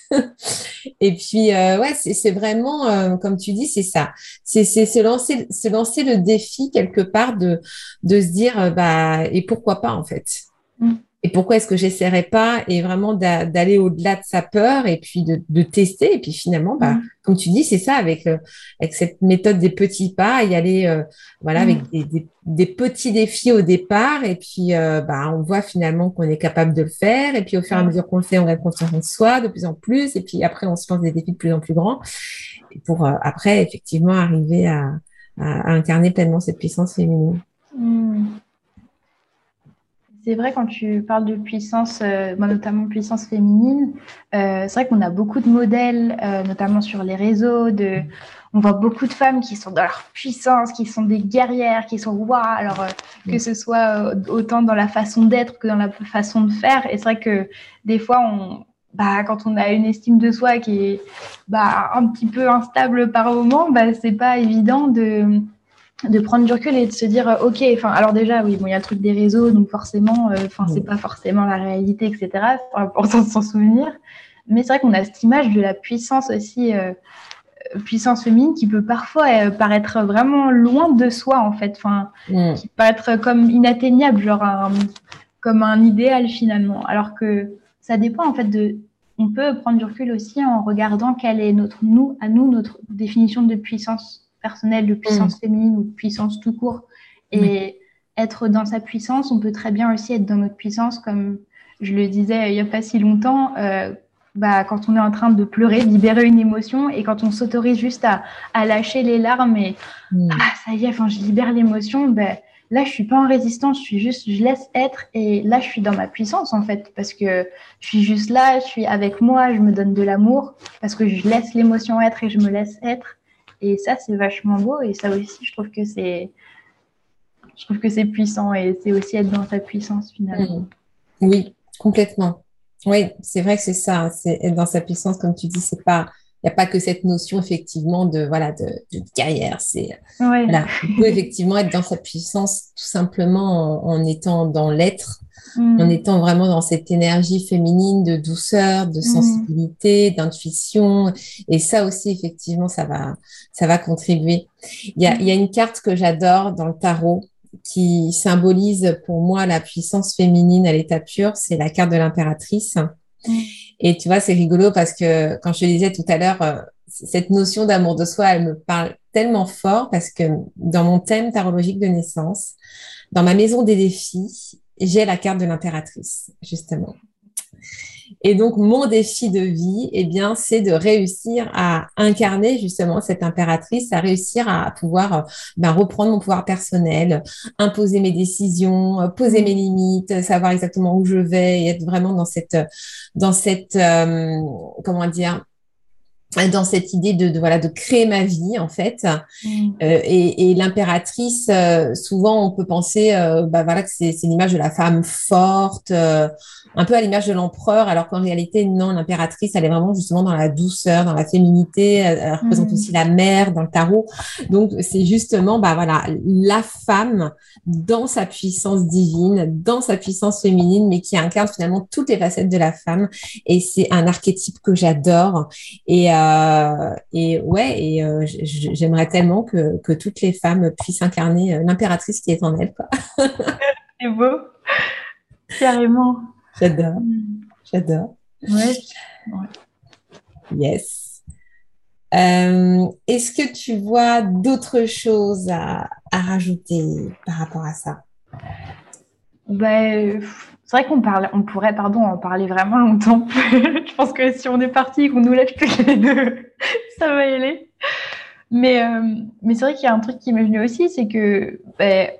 Et puis euh, ouais, c'est, c'est vraiment euh, comme tu dis, c'est ça, c'est c'est se lancer, se lancer le défi quelque part de de se dire euh, bah et pourquoi pas en fait. Mm. Et pourquoi est-ce que j'essaierais pas, et vraiment d'a, d'aller au-delà de sa peur et puis de, de tester. Et puis finalement, bah, mmh. comme tu dis, c'est ça, avec, euh, avec cette méthode des petits pas, y aller euh, voilà, mmh. avec des, des, des petits défis au départ. Et puis, euh, bah, on voit finalement qu'on est capable de le faire. Et puis, au fur et à mesure qu'on le fait, on gagne confiance en soi de plus en plus. Et puis après, on se lance des défis de plus en plus grands. Et pour euh, après, effectivement, arriver à, à, à incarner pleinement cette puissance féminine. Mmh. C'est vrai, quand tu parles de puissance, euh, notamment puissance féminine, euh, c'est vrai qu'on a beaucoup de modèles, euh, notamment sur les réseaux. De... On voit beaucoup de femmes qui sont dans leur puissance, qui sont des guerrières, qui sont « waouh ». Alors euh, que ce soit euh, autant dans la façon d'être que dans la façon de faire. Et c'est vrai que des fois, on... bah, quand on a une estime de soi qui est bah, un petit peu instable par moment, bah, c'est pas évident de... de prendre du recul et de se dire ok, enfin, alors déjà oui, bon, il y a le truc des réseaux, donc forcément enfin euh, c'est pas forcément la réalité, etc. C'est important de s'en souvenir, mais c'est vrai qu'on a cette image de la puissance aussi, euh, puissance féminine qui peut parfois euh, paraître vraiment loin de soi en fait, enfin mm. qui peut être comme inatteignable, genre un, comme un idéal finalement, alors que ça dépend en fait de, on peut prendre du recul aussi en regardant quelle est notre, nous, à nous, notre définition de puissance personnelle, de puissance mmh. féminine ou de puissance tout court. Et mmh. être dans sa puissance, on peut très bien aussi être dans notre puissance, comme je le disais il n'y a pas si longtemps, euh, bah, quand on est en train de pleurer, de libérer une émotion, et quand on s'autorise juste à, à lâcher les larmes et mmh. ah, ça y est, enfin, je libère l'émotion, ben, là je ne suis pas en résistance, je suis juste, je laisse être, et là je suis dans ma puissance en fait, parce que je suis juste là, je suis avec moi, je me donne de l'amour, parce que je laisse l'émotion être et je me laisse être. Et ça, c'est vachement beau. Et ça aussi, je trouve que c'est, je trouve que c'est puissant. Et c'est aussi être dans sa puissance, finalement. Mmh. Oui, complètement. Oui, c'est vrai que c'est ça. C'est être dans sa puissance, comme tu dis. C'est pas, il n'y a pas que cette notion, effectivement, de, voilà, de, de carrière. C'est, ouais. voilà. On peut effectivement être dans sa puissance tout simplement en, en étant dans l'être, mmh. en étant vraiment dans cette énergie féminine de douceur, de sensibilité, mmh. d'intuition. Et ça aussi, effectivement, ça va, ça va contribuer. Il y a, il y a une carte que j'adore dans le tarot qui symbolise pour moi la puissance féminine à l'état pur. C'est la carte de l'impératrice. Mmh. Et tu vois, c'est rigolo parce que quand je te disais tout à l'heure, euh, cette notion d'amour de soi, elle me parle tellement fort parce que dans mon thème tarologique de naissance, dans ma maison des défis, j'ai la carte de l'impératrice, justement. Et donc, mon défi de vie, eh bien, c'est de réussir à incarner justement cette impératrice, à réussir à pouvoir ben, reprendre mon pouvoir personnel, imposer mes décisions, poser mes limites, savoir exactement où je vais et être vraiment dans cette, dans cette, euh, comment dire, dans cette idée de, de voilà de créer ma vie en fait. Mmh. euh, et, et l'impératrice, euh, souvent on peut penser euh, bah voilà que c'est, c'est l'image de la femme forte, euh, un peu à l'image de l'empereur, alors qu'en réalité non, l'impératrice elle est vraiment justement dans la douceur, dans la féminité, elle, elle représente mmh. aussi la mère dans le tarot, donc c'est justement bah voilà la femme dans sa puissance divine, dans sa puissance féminine, mais qui incarne finalement toutes les facettes de la femme, et c'est un archétype que j'adore. Et euh, Euh, et ouais, et euh, j'aimerais tellement que, que toutes les femmes puissent incarner l'impératrice qui est en elles, quoi. C'est beau, carrément. J'adore, j'adore. Ouais. Ouais. Yes. Euh, est-ce que tu vois d'autres choses à, à rajouter par rapport à ça? Ben. C'est vrai qu'on parle, on pourrait, pardon, en parler vraiment longtemps. Je pense que si on est parti et qu'on nous lève toutes les deux, ça va y aller. Mais, euh, mais c'est vrai qu'il y a un truc qui m'est venu aussi, c'est que ben,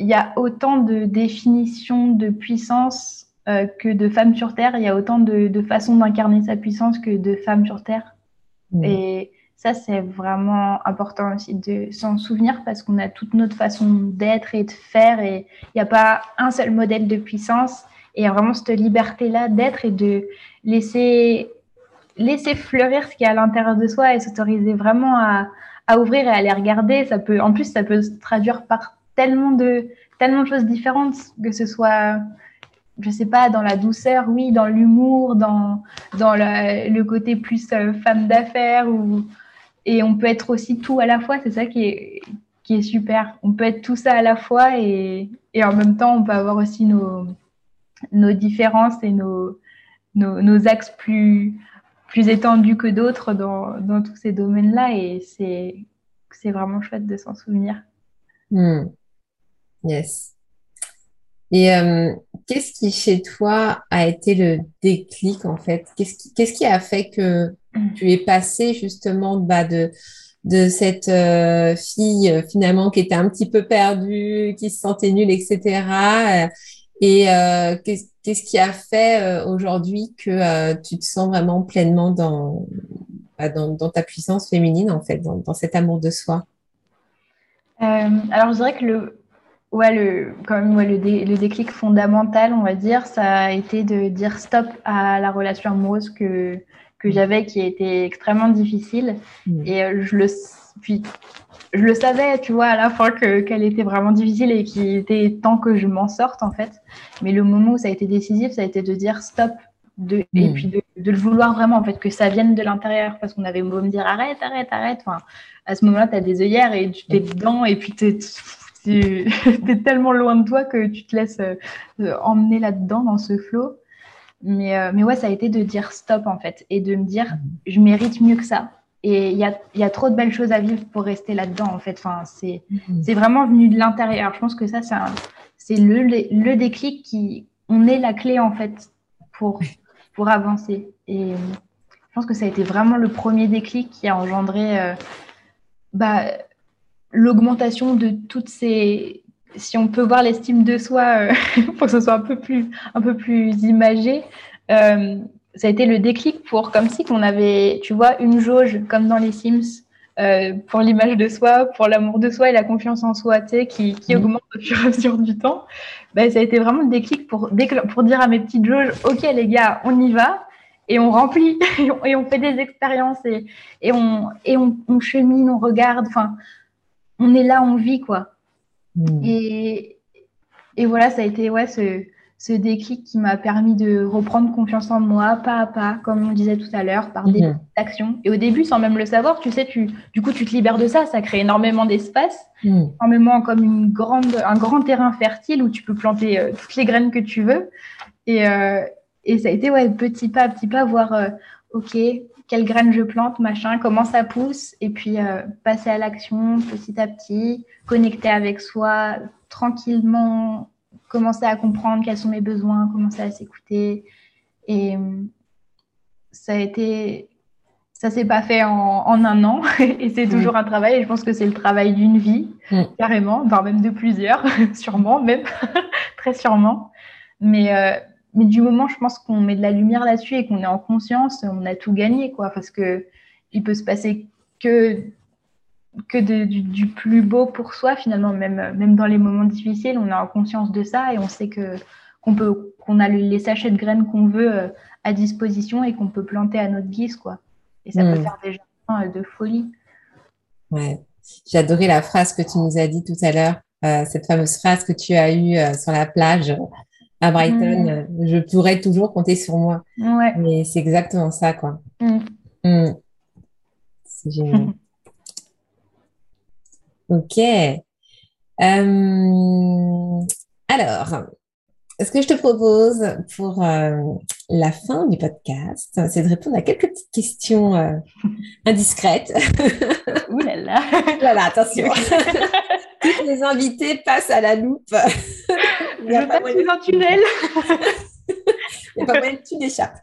y a autant de définitions de puissance euh, que de femmes sur Terre. Il y a autant de, de façons d'incarner sa puissance que de femmes sur Terre. Mmh. Et ça, c'est vraiment important aussi de s'en souvenir, parce qu'on a toute notre façon d'être et de faire, et il n'y a pas un seul modèle de puissance, et il y a vraiment cette liberté-là d'être et de laisser, laisser fleurir ce qu'il y a à l'intérieur de soi et s'autoriser vraiment à, à ouvrir et à aller regarder. Ça peut, en plus, ça peut se traduire par tellement de, tellement de choses différentes, que ce soit... je sais pas, dans la douceur, oui, dans l'humour, dans, dans le, le côté plus euh, femme d'affaires. Ou... Et on peut être aussi tout à la fois, c'est ça qui est, qui est super. On peut être tout ça à la fois, et, et en même temps, on peut avoir aussi nos, nos différences et nos, nos, nos axes plus, plus étendus que d'autres dans, dans tous ces domaines-là. Et c'est, c'est vraiment chouette de s'en souvenir. Mmh. Yes. Et euh, qu'est-ce qui, chez toi, a été le déclic, en fait ? Qu'est-ce qui, qu'est-ce qui a fait que tu es passée, justement, bah, de, de cette euh, fille, finalement, qui était un petit peu perdue, qui se sentait nulle, et cetera. Et euh, qu'est-ce, qu'est-ce qui a fait, euh, aujourd'hui, que euh, tu te sens vraiment pleinement dans, bah, dans, dans ta puissance féminine, en fait, dans, dans cet amour de soi ? Euh, alors, je dirais que le... Ouais, le, quand même, ouais, le, dé, le déclic fondamental, on va dire, ça a été de dire stop à la relation amoureuse que, que j'avais, qui était extrêmement difficile. Mmh. Et je le, puis, je le savais, tu vois, à la fois que, qu'elle était vraiment difficile et qu'il était temps que je m'en sorte, en fait. Mais le moment où ça a été décisif, ça a été de dire stop. De, mmh. Et puis de, de le vouloir vraiment, en fait, que ça vienne de l'intérieur, parce qu'on avait beau me dire arrête, arrête, arrête. Enfin, à ce moment-là, tu as des œillères et tu t'es dedans et puis tu tu es tellement loin de toi que tu te laisses euh, emmener là-dedans, dans ce flot. Mais, euh, mais ouais, ça a été de dire stop, en fait, et de me dire, je mérite mieux que ça. Et il y a, y a trop de belles choses à vivre pour rester là-dedans, en fait. Enfin, c'est, mm-hmm. c'est vraiment venu de l'intérieur. Je pense que ça, c'est, un, c'est le, le déclic qui... On est la clé, en fait, pour, pour avancer. Et euh, je pense que ça a été vraiment le premier déclic qui a engendré... Euh, bah, l'augmentation de toutes ces... Si on peut voir l'estime de soi, euh, pour que ce soit un peu plus, un peu plus imagé, euh, ça a été le déclic pour... Comme si qu'on avait, tu vois, une jauge, comme dans les Sims, euh, pour l'image de soi, pour l'amour de soi et la confiance en soi, tu sais, qui, qui mmh. augmente au fur et à mesure du temps. Ben, ça a été vraiment le déclic pour, pour dire à mes petites jauges, « Ok, les gars, on y va. » Et on remplit, et, on, et on fait des expériences, et, et, on, et on, on chemine, on regarde, enfin... On est là, on vit, quoi. Mmh. Et, et voilà, ça a été ouais, ce, ce déclic qui m'a permis de reprendre confiance en moi, pas à pas, comme on disait tout à l'heure, par des mmh. actions. Et au début, sans même le savoir, tu sais, tu, du coup, tu te libères de ça. Ça crée énormément d'espace, mmh. énormément comme une grande, un grand terrain fertile où tu peux planter euh, toutes les graines que tu veux. Et, euh, et ça a été ouais, petit pas, petit pas, voir, euh, OK... quelle graine je plante, machin, comment ça pousse, et puis euh, passer à l'action petit à petit, connecter avec soi, tranquillement, commencer à comprendre quels sont mes besoins, commencer à s'écouter. Et ça a été... Ça s'est pas fait en, en un an, et c'est toujours mmh. un travail, et je pense que c'est le travail d'une vie, mmh. carrément, voire même de plusieurs, sûrement, même, très sûrement. Mais... Euh, Mais du moment, je pense qu'on met de la lumière là-dessus et qu'on est en conscience, on a tout gagné, quoi. Parce qu'il peut se passer que, que de, du, du plus beau pour soi, finalement. Même, même dans les moments difficiles, on est en conscience de ça et on sait que, qu'on, peut, qu'on a les sachets de graines qu'on veut à disposition et qu'on peut planter à notre guise, quoi. Et ça mmh. peut faire des jardins de folie. Ouais. J'ai adoré la phrase que tu nous as dit tout à l'heure, euh, cette fameuse phrase que tu as eue euh, sur la plage. À Brighton, mmh. je pourrais toujours compter sur moi. Ouais. Mais c'est exactement ça, quoi. Mmh. Mmh. C'est génial. Mmh. Ok. Euh, alors, ce que je te propose pour euh, la fin du podcast, c'est de répondre à quelques petites questions euh, indiscrètes. Ouh là là. Là là, attention. Toutes les invités passent à la loupe. Il y a je pas passe sous un tunnel. Il n'y a pas moyen que tu l'échappes.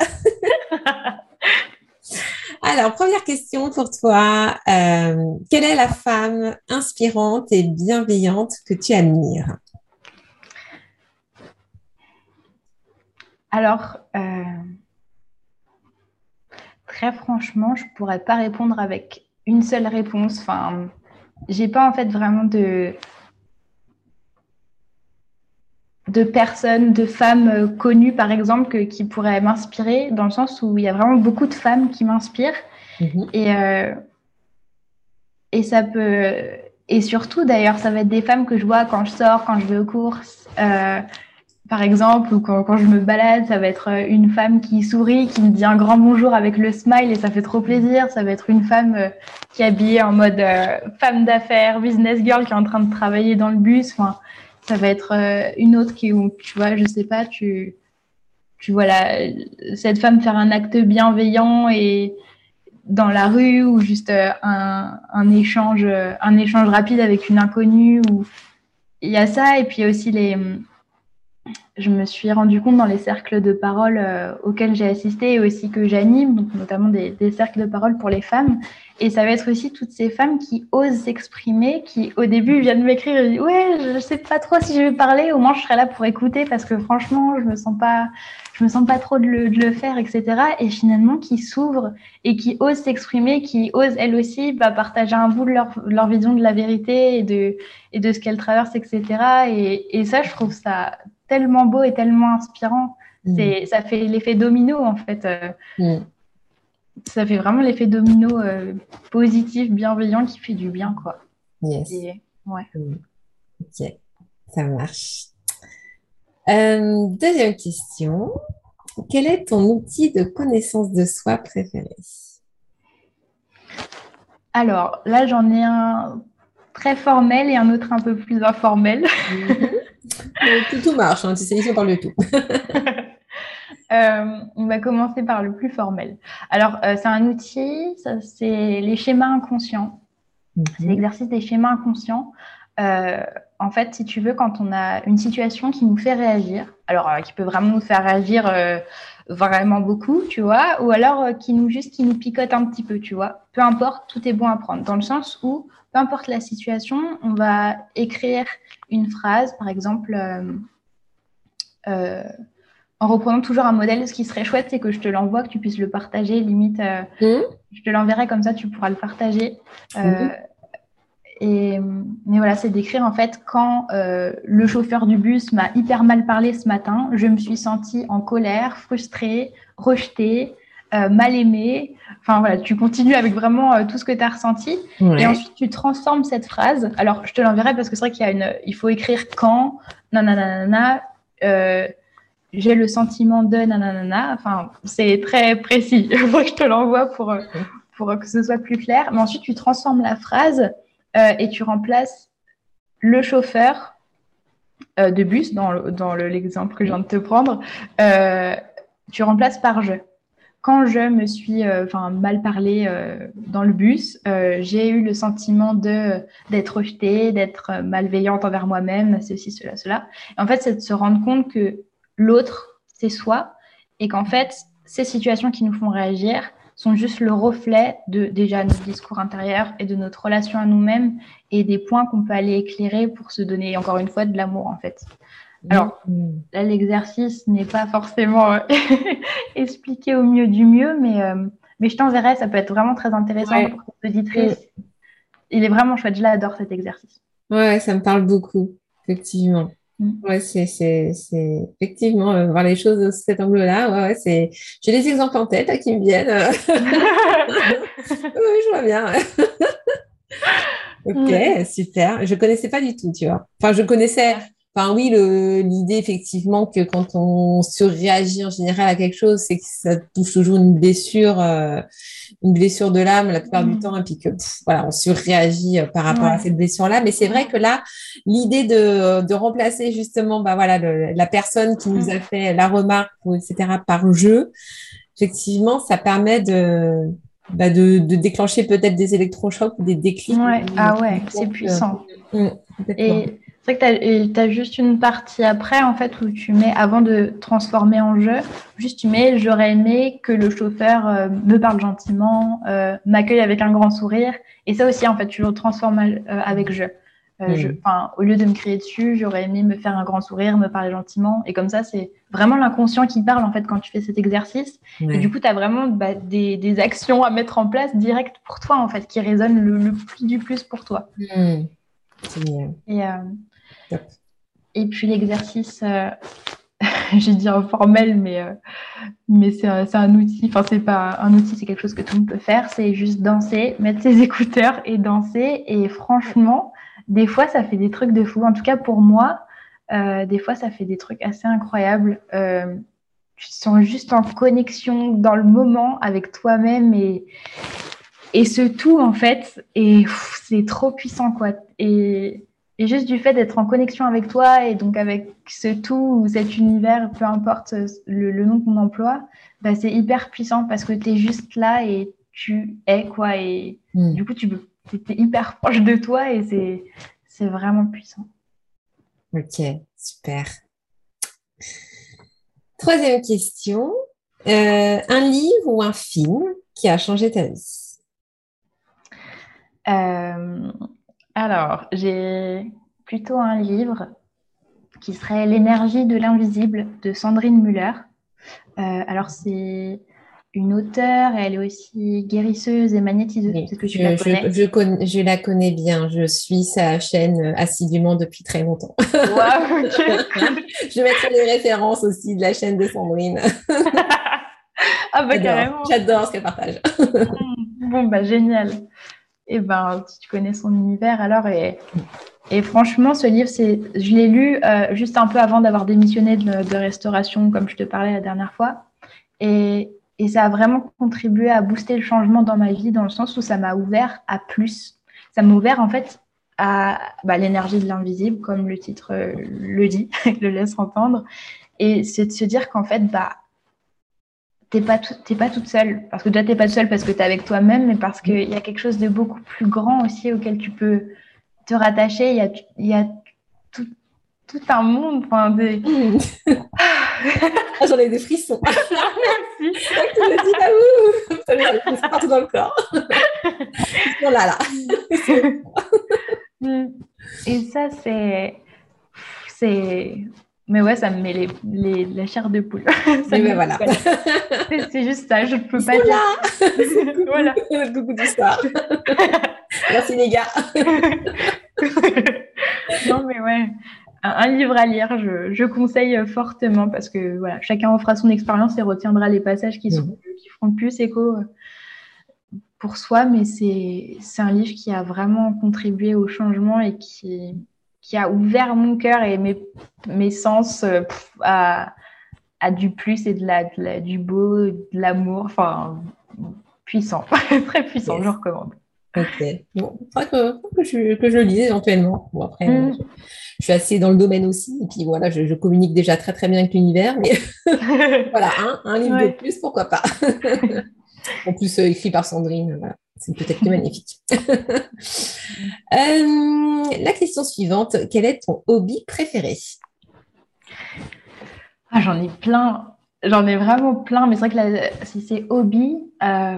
Alors, première question pour toi. Euh, quelle est la femme inspirante et bienveillante que tu admires ? Alors, euh, très franchement, je ne pourrais pas répondre avec une seule réponse. Enfin, je n'ai pas en fait vraiment de... de personnes, de femmes connues, par exemple, que, qui pourraient m'inspirer, dans le sens où il y a vraiment beaucoup de femmes qui m'inspirent. Mmh. Et, euh, et ça peut... Et surtout, d'ailleurs, ça va être des femmes que je vois quand je sors, quand je vais aux courses, euh, par exemple, ou quand, quand je me balade. Ça va être une femme qui sourit, qui me dit un grand bonjour avec le smile, et ça fait trop plaisir. Ça va être une femme euh, qui est habillée en mode euh, femme d'affaires, business girl, qui est en train de travailler dans le bus, enfin... Ça va être une autre qui, tu vois, je sais pas, tu, puis voilà, cette femme faire un acte bienveillant et dans la rue ou juste un, un, échange, un échange rapide avec une inconnue. Ou... Il y a ça, et puis aussi les... je me suis rendu compte dans les cercles de parole euh, auxquels j'ai assisté et aussi que j'anime, donc notamment des, des cercles de parole pour les femmes. Et ça va être aussi toutes ces femmes qui osent s'exprimer, qui au début viennent m'écrire et disent « Ouais, je ne sais pas trop si je vais parler, au moins je serai là pour écouter parce que franchement, je ne me sens pas, je me sens pas trop de le, de le faire, et cetera » Et finalement, qui s'ouvrent et qui osent s'exprimer, qui osent elles aussi bah, partager un bout de leur, leur vision de la vérité et de, et de ce qu'elles traversent, et cetera. Et, et ça, je trouve ça... tellement beau et tellement inspirant. C'est, mmh. Ça fait l'effet domino, en fait. Mmh. Ça fait vraiment l'effet domino euh, positif, bienveillant, qui fait du bien, quoi. Yes. Et, ouais. Mmh. Ok, ça marche. Euh, deuxième question. Quel est ton outil de connaissance de soi préféré ? Alors, là, j'en ai un très formel et un autre un peu plus informel. Mmh. Tout, tout marche, hein. Tu sais, ici on parle de tout. euh, on va commencer par le plus formel. Alors, euh, c'est un outil, ça, c'est les schémas inconscients. Mmh. C'est l'exercice des schémas inconscients. Euh, en fait, si tu veux, quand on a une situation qui nous fait réagir, alors euh, qui peut vraiment nous faire réagir euh, vraiment beaucoup, tu vois, ou alors euh, qui nous juste qui nous picote un petit peu, tu vois. Peu importe, tout est bon à prendre. Dans le sens où, peu importe la situation, on va écrire une phrase, par exemple, euh, euh, en reprenant toujours un modèle. Ce qui serait chouette, c'est que je te l'envoie, que tu puisses le partager, limite, euh, mmh. je te l'enverrai comme ça, tu pourras le partager. Euh, mmh. Et mais voilà, c'est d'écrire en fait quand euh, le chauffeur du bus m'a hyper mal parlé ce matin, je me suis sentie en colère, frustrée, rejetée, euh, mal aimée. Enfin voilà, tu continues avec vraiment euh, tout ce que tu as ressenti. Ouais. Et ensuite tu transformes cette phrase. Alors je te l'enverrai parce que c'est vrai qu'il y a une, il faut écrire quand nanana, euh, j'ai le sentiment de nanana. Enfin c'est très précis. Moi je te l'envoie pour pour que ce soit plus clair. Mais ensuite tu transformes la phrase. Euh, et tu remplaces le chauffeur euh, de bus, dans, le, dans le, l'exemple que je viens de te prendre, euh, tu remplaces par « je ». Quand je me suis euh, mal parlé euh, dans le bus, euh, j'ai eu le sentiment de, d'être rejetée, d'être malveillante envers moi-même, ceci, cela, cela. Et en fait, c'est de se rendre compte que l'autre, c'est soi, et qu'en fait, ces situations qui nous font réagir sont juste le reflet de déjà notre discours intérieur et de notre relation à nous-mêmes et des points qu'on peut aller éclairer pour se donner, encore une fois, de l'amour, en fait. Alors, là, l'exercice n'est pas forcément expliqué au mieux du mieux, mais, euh, mais je t'enverrai, ça peut être vraiment très intéressant ouais. pour les auditrices. Ouais. Il est vraiment chouette, je l'adore, cet exercice. Ouais, ça me parle beaucoup, effectivement. Ouais, c'est, c'est, c'est effectivement euh, voir les choses sous cet angle-là. Ouais, ouais, c'est. J'ai des exemples en tête là, qui me viennent. Oui, je vois bien. Ok, ouais. Super. Je connaissais pas du tout, tu vois. Enfin, je connaissais. Enfin, oui, le, l'idée effectivement que quand on surréagit en général à quelque chose, c'est que ça touche toujours une blessure, euh, une blessure de l'âme la plupart mmh. du temps, et puis que pff, voilà, on surréagit par rapport ouais. à cette blessure-là. Mais c'est vrai que là, l'idée de, de remplacer justement, bah voilà, le, la personne qui nous a fait la remarque, et cetera, par jeu, effectivement, ça permet de, bah, de, de déclencher peut-être des électrochocs, des déclics. Ouais. Des ah ouais, c'est puissant. Euh, et C'est vrai que tu as juste une partie après, en fait, où tu mets, avant de transformer en jeu, juste tu mets « J'aurais aimé que le chauffeur euh, me parle gentiment, euh, m'accueille avec un grand sourire. » Et ça aussi, en fait, tu le transformes euh, avec « je. Euh, mmh. je ». Au lieu de me crier dessus, j'aurais aimé me faire un grand sourire, me parler gentiment. Et comme ça, c'est vraiment l'inconscient qui parle, en fait, quand tu fais cet exercice. Ouais. Et du coup, tu as vraiment bah, des, des actions à mettre en place directes pour toi, en fait, qui résonnent le, le plus du plus pour toi. Mmh. C'est bien. Et... Euh, Et puis l'exercice, euh, j'ai dit informel, mais, euh, mais c'est, c'est un outil, enfin c'est pas un outil, c'est quelque chose que tout le monde peut faire, c'est juste danser, mettre ses écouteurs et danser. Et franchement, des fois ça fait des trucs de fou, en tout cas pour moi, euh, des fois ça fait des trucs assez incroyables. Euh, tu te sens juste en connexion dans le moment avec toi-même et, et ce tout en fait, et pff, c'est trop puissant quoi. Et... Et juste du fait d'être en connexion avec toi et donc avec ce tout ou cet univers, peu importe le, le nom qu'on emploie, bah c'est hyper puissant parce que tu es juste là et tu es quoi. Et mmh. du coup, tu es hyper proche de toi et c'est, c'est vraiment puissant. Ok, super. Troisième question. Euh, un livre ou un film qui a changé ta vie ? euh... Alors, j'ai plutôt un livre qui serait « L'énergie de l'invisible » de Sandrine Muller. Euh, alors, c'est une auteure, elle est aussi guérisseuse et magnétiseuse. Oui, peut-être que tu je, la connais. Je, je, con, je la connais bien, je suis sa chaîne assidûment depuis très longtemps. Waouh, cool. Je mettrai les références aussi de la chaîne de Sandrine. Ah bah j'adore, carrément. J'adore ce qu'elle partage. Bon, bah génial. Et eh ben, si tu connais son univers, alors, et, et franchement, ce livre, c'est, je l'ai lu euh, juste un peu avant d'avoir démissionné de, de restauration, comme je te parlais la dernière fois, et, et ça a vraiment contribué à booster le changement dans ma vie, dans le sens où ça m'a ouvert à plus. Ça m'a ouvert, en fait, à bah, l'énergie de l'invisible, comme le titre euh, le dit, le laisse entendre, et c'est de se dire qu'en fait, bah, T'es pas, tout, t'es pas toute seule, parce que déjà t'es pas seule parce que t'es avec toi-même, mais parce qu'il y a quelque chose de beaucoup plus grand aussi auquel tu peux te rattacher. Il y a, y a tout, tout un monde. Enfin, des... ah, j'en ai des frissons. Merci. Ah, tu me dis, ah, ouh, c'est partout dans le corps. Bon, là, là. Et ça, c'est... c'est... Mais ouais, ça me met les, les, la chair de poule. Ça me voilà. C'est, c'est juste ça, je ne peux Ils pas dire. Voilà. Coucou d'histoire. Merci les gars. Non mais ouais, un, un livre à lire, je, je conseille fortement parce que voilà, chacun en fera son expérience et retiendra les passages qui, sont, mmh. qui feront plus écho pour soi. Mais c'est, c'est un livre qui a vraiment contribué au changement et qui... qui a ouvert mon cœur et mes, mes sens euh, pff, à, à du plus et de la, de la, du beau, de l'amour, enfin, puissant, très puissant, yes. Je recommande. Ok, bon, il faudrait que, que, je, que je le lise éventuellement. Bon, après, mm. je, je suis assez dans le domaine aussi, et puis voilà, je, je communique déjà très très bien avec l'univers, mais voilà, hein, un livre ouais. de plus, pourquoi pas. En plus, euh, écrit par Sandrine, voilà. C'est peut-être magnifique. euh, la question suivante, quel est ton hobby préféré ? Ah, j'en ai plein, j'en ai vraiment plein, mais c'est vrai que la, si c'est hobby, euh,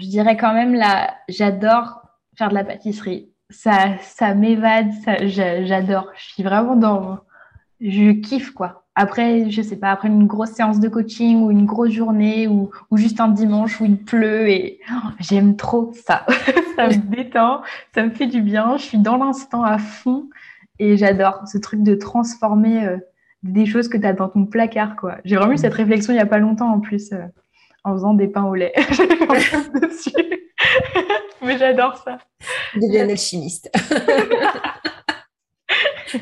je dirais quand même, la, j'adore faire de la pâtisserie. Ça, ça m'évade, ça, j'adore, je suis vraiment dans... Je kiffe quoi. Après, je sais pas, après une grosse séance de coaching ou une grosse journée ou, ou juste un dimanche où il pleut et oh, j'aime trop ça. Ça me détend, ça me fait du bien. Je suis dans l'instant à fond et j'adore ce truc de transformer euh, des choses que tu as dans ton placard, quoi. J'ai vraiment eu cette réflexion il y a pas longtemps en plus euh, en faisant des pains au lait. dessus. Mais j'adore ça. Je deviens alchimiste.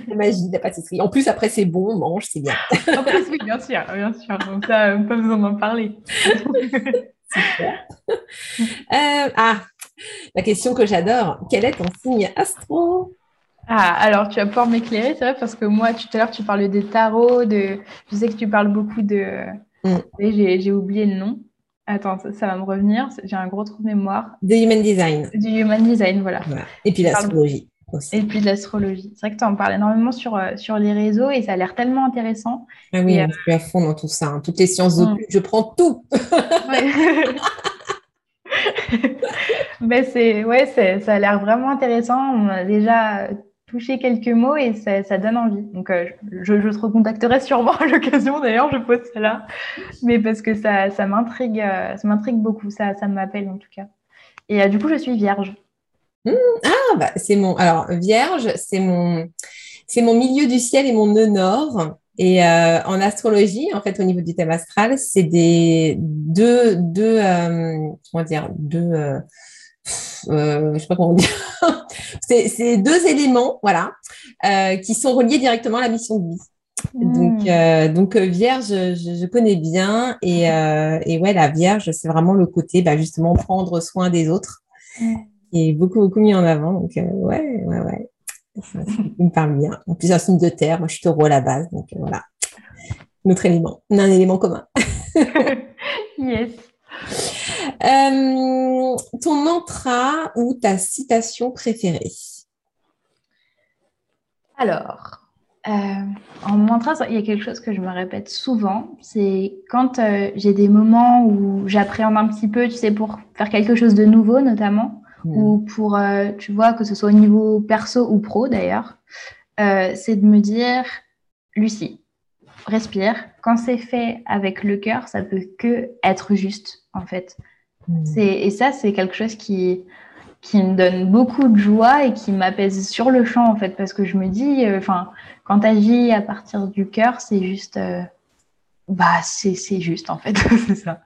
La magie de la pâtisserie. En plus, après, c'est bon, on mange, c'est bien. En plus, oui, bien sûr, bien sûr. Donc ça, pas besoin d'en parler. Super. Euh, ah, la question que j'adore. Quel est ton signe astro ? Ah, alors, tu vas pouvoir m'éclairer, c'est vrai, parce que moi, tout à l'heure, tu parlais des tarots, de... je sais que tu parles beaucoup de... Mm. J'ai, j'ai oublié le nom. Attends, ça, ça va me revenir. J'ai un gros trou de mémoire. Du Human Design. Du Human Design, voilà. voilà. Et puis l'astrologie. Aussi. Et puis de l'astrologie. C'est vrai que tu en parles énormément sur, euh, sur les réseaux et ça a l'air tellement intéressant. Ah oui, et, euh... je suis à fond dans tout ça. Hein. Toutes les sciences mmh. occultes, je prends tout. Ouais. ben c'est, ouais, c'est, ça a l'air vraiment intéressant. On a déjà touché quelques mots et ça, ça donne envie. Donc, euh, je, je te recontacterai sûrement à l'occasion. D'ailleurs, je pose ça là. Mais parce que ça, ça, m'intrigue, euh, ça m'intrigue beaucoup. Ça, ça m'appelle en tout cas. Et euh, du coup, je suis vierge. Mmh, ah bah c'est mon alors Vierge c'est mon c'est mon milieu du ciel et mon nœud nord et euh, en astrologie en fait au niveau du thème astral c'est des deux deux euh, comment dire deux euh, euh, je sais pas comment dire c'est c'est deux éléments voilà euh, qui sont reliés directement à la mission de vie. Donc, euh, donc Vierge, je, je connais bien et euh, et ouais la Vierge c'est vraiment le côté bah justement prendre soin des autres. qui est beaucoup, beaucoup mis en avant. Donc, euh, ouais, ouais, ouais. Enfin, il me parle bien. En plus, un signe de terre. Moi, je suis taureau à la base. Donc, euh, voilà. Notre élément. On a un élément commun. Yes. Euh, ton mantra ou ta citation préférée? Alors, euh, en mantra, il y a quelque chose que je me répète souvent. C'est quand euh, j'ai des moments où j'appréhende un petit peu, tu sais, pour faire quelque chose de nouveau notamment, mmh. ou pour, euh, tu vois, que ce soit au niveau perso ou pro d'ailleurs, euh, c'est de me dire, Lucie, respire. Quand c'est fait avec le cœur, ça peut que être juste, en fait. Mmh. C'est, et ça, c'est quelque chose qui, qui me donne beaucoup de joie et qui m'apaise sur le champ, en fait, parce que je me dis, enfin, euh, quand t'agis à partir du cœur, c'est juste, euh, bah, c'est, c'est juste, en fait, c'est ça.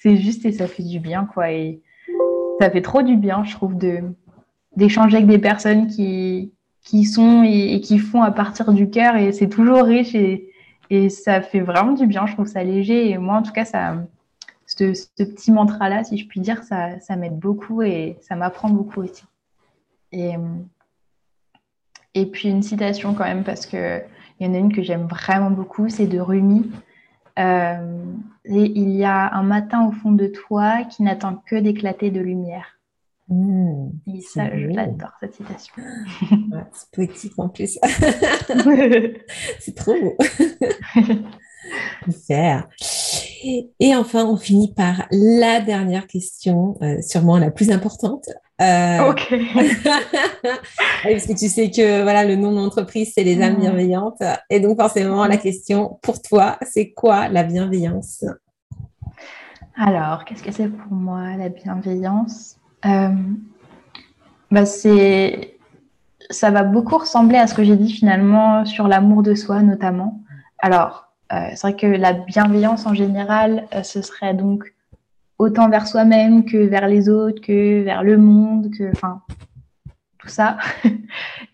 C'est juste et ça fait du bien, quoi. Et ça fait trop du bien, je trouve, de, d'échanger avec des personnes qui, qui sont et, et qui font à partir du cœur, et c'est toujours riche et Et ça fait vraiment du bien, je trouve ça léger. Et moi, en tout cas, ça, ce, ce petit mantra-là, si je puis dire, ça, ça m'aide beaucoup et ça m'apprend beaucoup aussi. Et, et puis, une citation quand même, parce qu'il y en a une que j'aime vraiment beaucoup, c'est de Rumi. Euh, et il y a un matin au fond de toi qui n'attend que d'éclater de lumière. Mmh, et ça, j'adore cette citation. Ouais, c'est poétique en plus. C'est trop beau. Super. Et enfin, on finit par la dernière question, euh, sûrement la plus importante. Euh... Ok. Parce que tu sais que voilà, le nom de l'entreprise, c'est les âmes mmh. bienveillantes. Et donc, forcément, la question pour toi, c'est quoi la bienveillance? Alors, qu'est-ce que c'est pour moi la bienveillance? Euh, bah c'est, ça va beaucoup ressembler à ce que j'ai dit finalement sur l'amour de soi notamment. Alors, euh, c'est vrai que la bienveillance en général, euh, ce serait donc autant vers soi-même que vers les autres, que vers le monde, que, enfin, tout ça.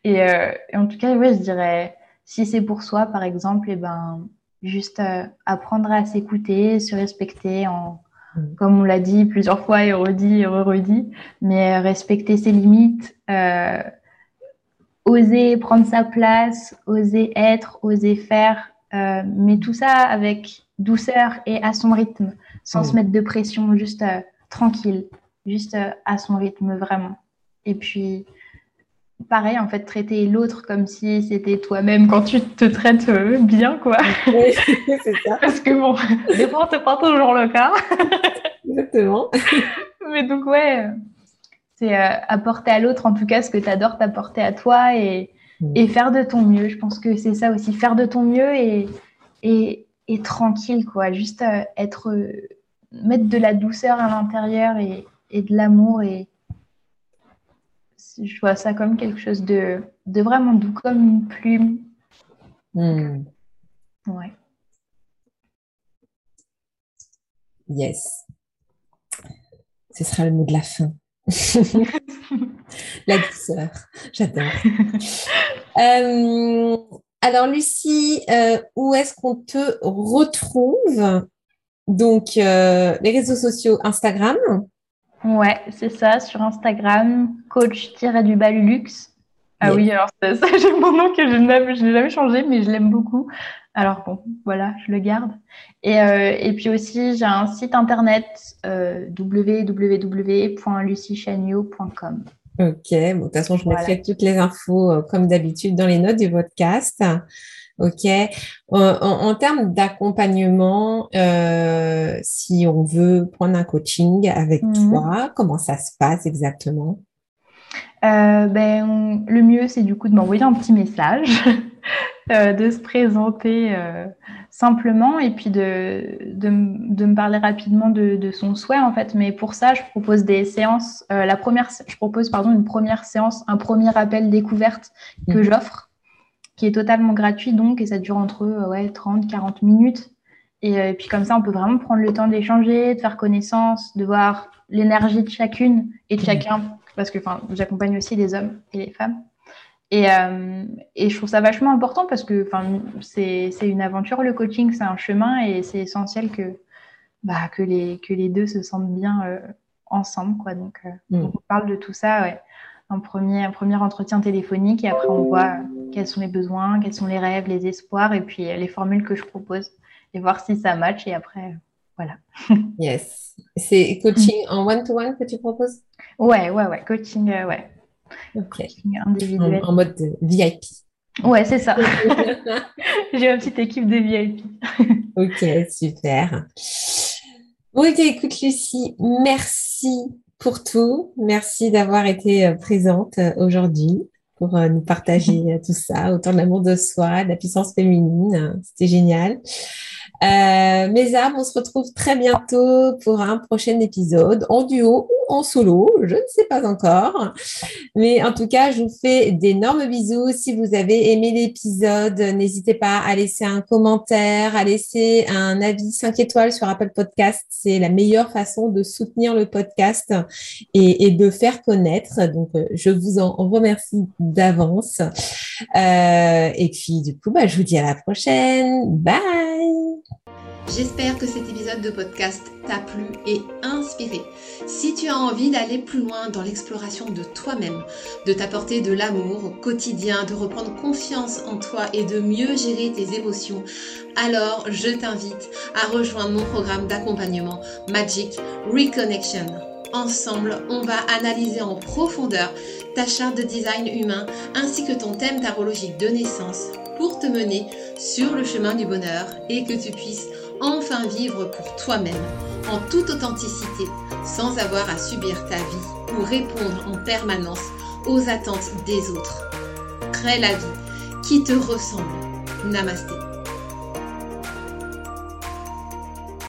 et, euh, et en tout cas, ouais, je dirais, si c'est pour soi, par exemple, et ben, juste euh, apprendre à s'écouter, se respecter en comme on l'a dit plusieurs fois et redit et re-redit, mais respecter ses limites, euh, oser prendre sa place, oser être, oser faire, euh, mais tout ça avec douceur et à son rythme, sans oui. se mettre de pression, juste euh, tranquille, juste euh, à son rythme vraiment. Et puis, pareil, en fait, traiter l'autre comme si c'était toi-même quand tu te traites euh, bien, quoi. Oui, c'est ça. Parce que bon, des fois, c'est pas toujours le cas. Exactement. Mais donc, ouais, c'est euh, apporter à l'autre, en tout cas, ce que tu adores t'apporter à toi et, mmh. et faire de ton mieux. Je pense que c'est ça aussi, faire de ton mieux et, et, et tranquille, quoi. Juste euh, être, euh, mettre de la douceur à l'intérieur et, et de l'amour et je vois ça comme quelque chose de, de vraiment doux, comme une plume. Mmh. Ouais. Yes. Ce sera le mot de la fin. La douceur. J'adore. euh, alors, Lucie, euh, où est-ce qu'on te retrouve? Donc, euh, les réseaux sociaux Instagram. Ouais, c'est ça, sur Instagram, coach-du-bas-lulux. Ah yes. Oui, alors ça, ça, j'ai mon nom que je n'ai jamais changé, mais je l'aime beaucoup. Alors bon, voilà, je le garde. Et, euh, et puis aussi, j'ai un site internet, euh, w w w point lucie chagnoux point com. Ok, bon, de toute façon, je voilà. mettrai toutes les infos, euh, comme d'habitude, dans les notes du podcast. Ok. En, en, en termes d'accompagnement, euh, si on veut prendre un coaching avec mmh. toi, comment ça se passe exactement? euh, ben, on, Le mieux, c'est du coup de m'envoyer un petit message, euh, de se présenter euh, simplement et puis de, de, de me parler rapidement de, de son souhait en fait. Mais pour ça, je propose des séances. Euh, la première, je propose pardon une première séance, un premier appel découverte que mmh. j'offre, qui est totalement gratuit donc, et ça dure entre ouais, trente à quarante minutes. Et, euh, et puis comme ça, on peut vraiment prendre le temps d'échanger, de faire connaissance, de voir l'énergie de chacune et de chacun, parce que j'accompagne aussi les hommes et les femmes. Et, euh, et je trouve ça vachement important parce que c'est, c'est une aventure, le coaching, c'est un chemin et c'est essentiel que, bah, que, les, que les deux se sentent bien euh, ensemble, quoi. Donc, euh, mmh. donc on parle de tout ça, ouais. Un premier, un premier entretien téléphonique, et après on voit euh, quels sont les besoins, quels sont les rêves, les espoirs, et puis euh, les formules que je propose, et voir si ça match, et après, euh, voilà. Yes. C'est coaching en one-to-one que tu proposes? Ouais, ouais, ouais. Coaching, euh, ouais. Okay. Coaching individuel. En, en mode V I P. Ouais, c'est ça. J'ai ma petite équipe de V I P. Ok, super. Ok, écoute Lucie, merci pour tout. Merci d'avoir été présente aujourd'hui pour nous partager tout ça, autant de l'amour de soi, de la puissance féminine. C'était génial. Euh, mes âmes, on se retrouve très bientôt pour un prochain épisode en duo ou en solo, je ne sais pas encore, mais en tout cas je vous fais d'énormes bisous. Si vous avez aimé l'épisode, n'hésitez pas à laisser un commentaire, à laisser un avis cinq étoiles sur Apple Podcast, c'est la meilleure façon de soutenir le podcast et, et de faire connaître, donc je vous en remercie d'avance, euh, et puis du coup bah, je vous dis à la prochaine, bye. J'espère que cet épisode de podcast t'a plu et inspiré. Si tu as envie d'aller plus loin dans l'exploration de toi-même, de t'apporter de l'amour au quotidien, de reprendre confiance en toi et de mieux gérer tes émotions, alors je t'invite à rejoindre mon programme d'accompagnement Magic Reconnection. Ensemble, on va analyser en profondeur ta charte de design humain ainsi que ton thème tarologique de naissance pour te mener sur le chemin du bonheur et que tu puisses enfin vivre pour toi-même, en toute authenticité, sans avoir à subir ta vie ou répondre en permanence aux attentes des autres. Crée la vie qui te ressemble. Namasté.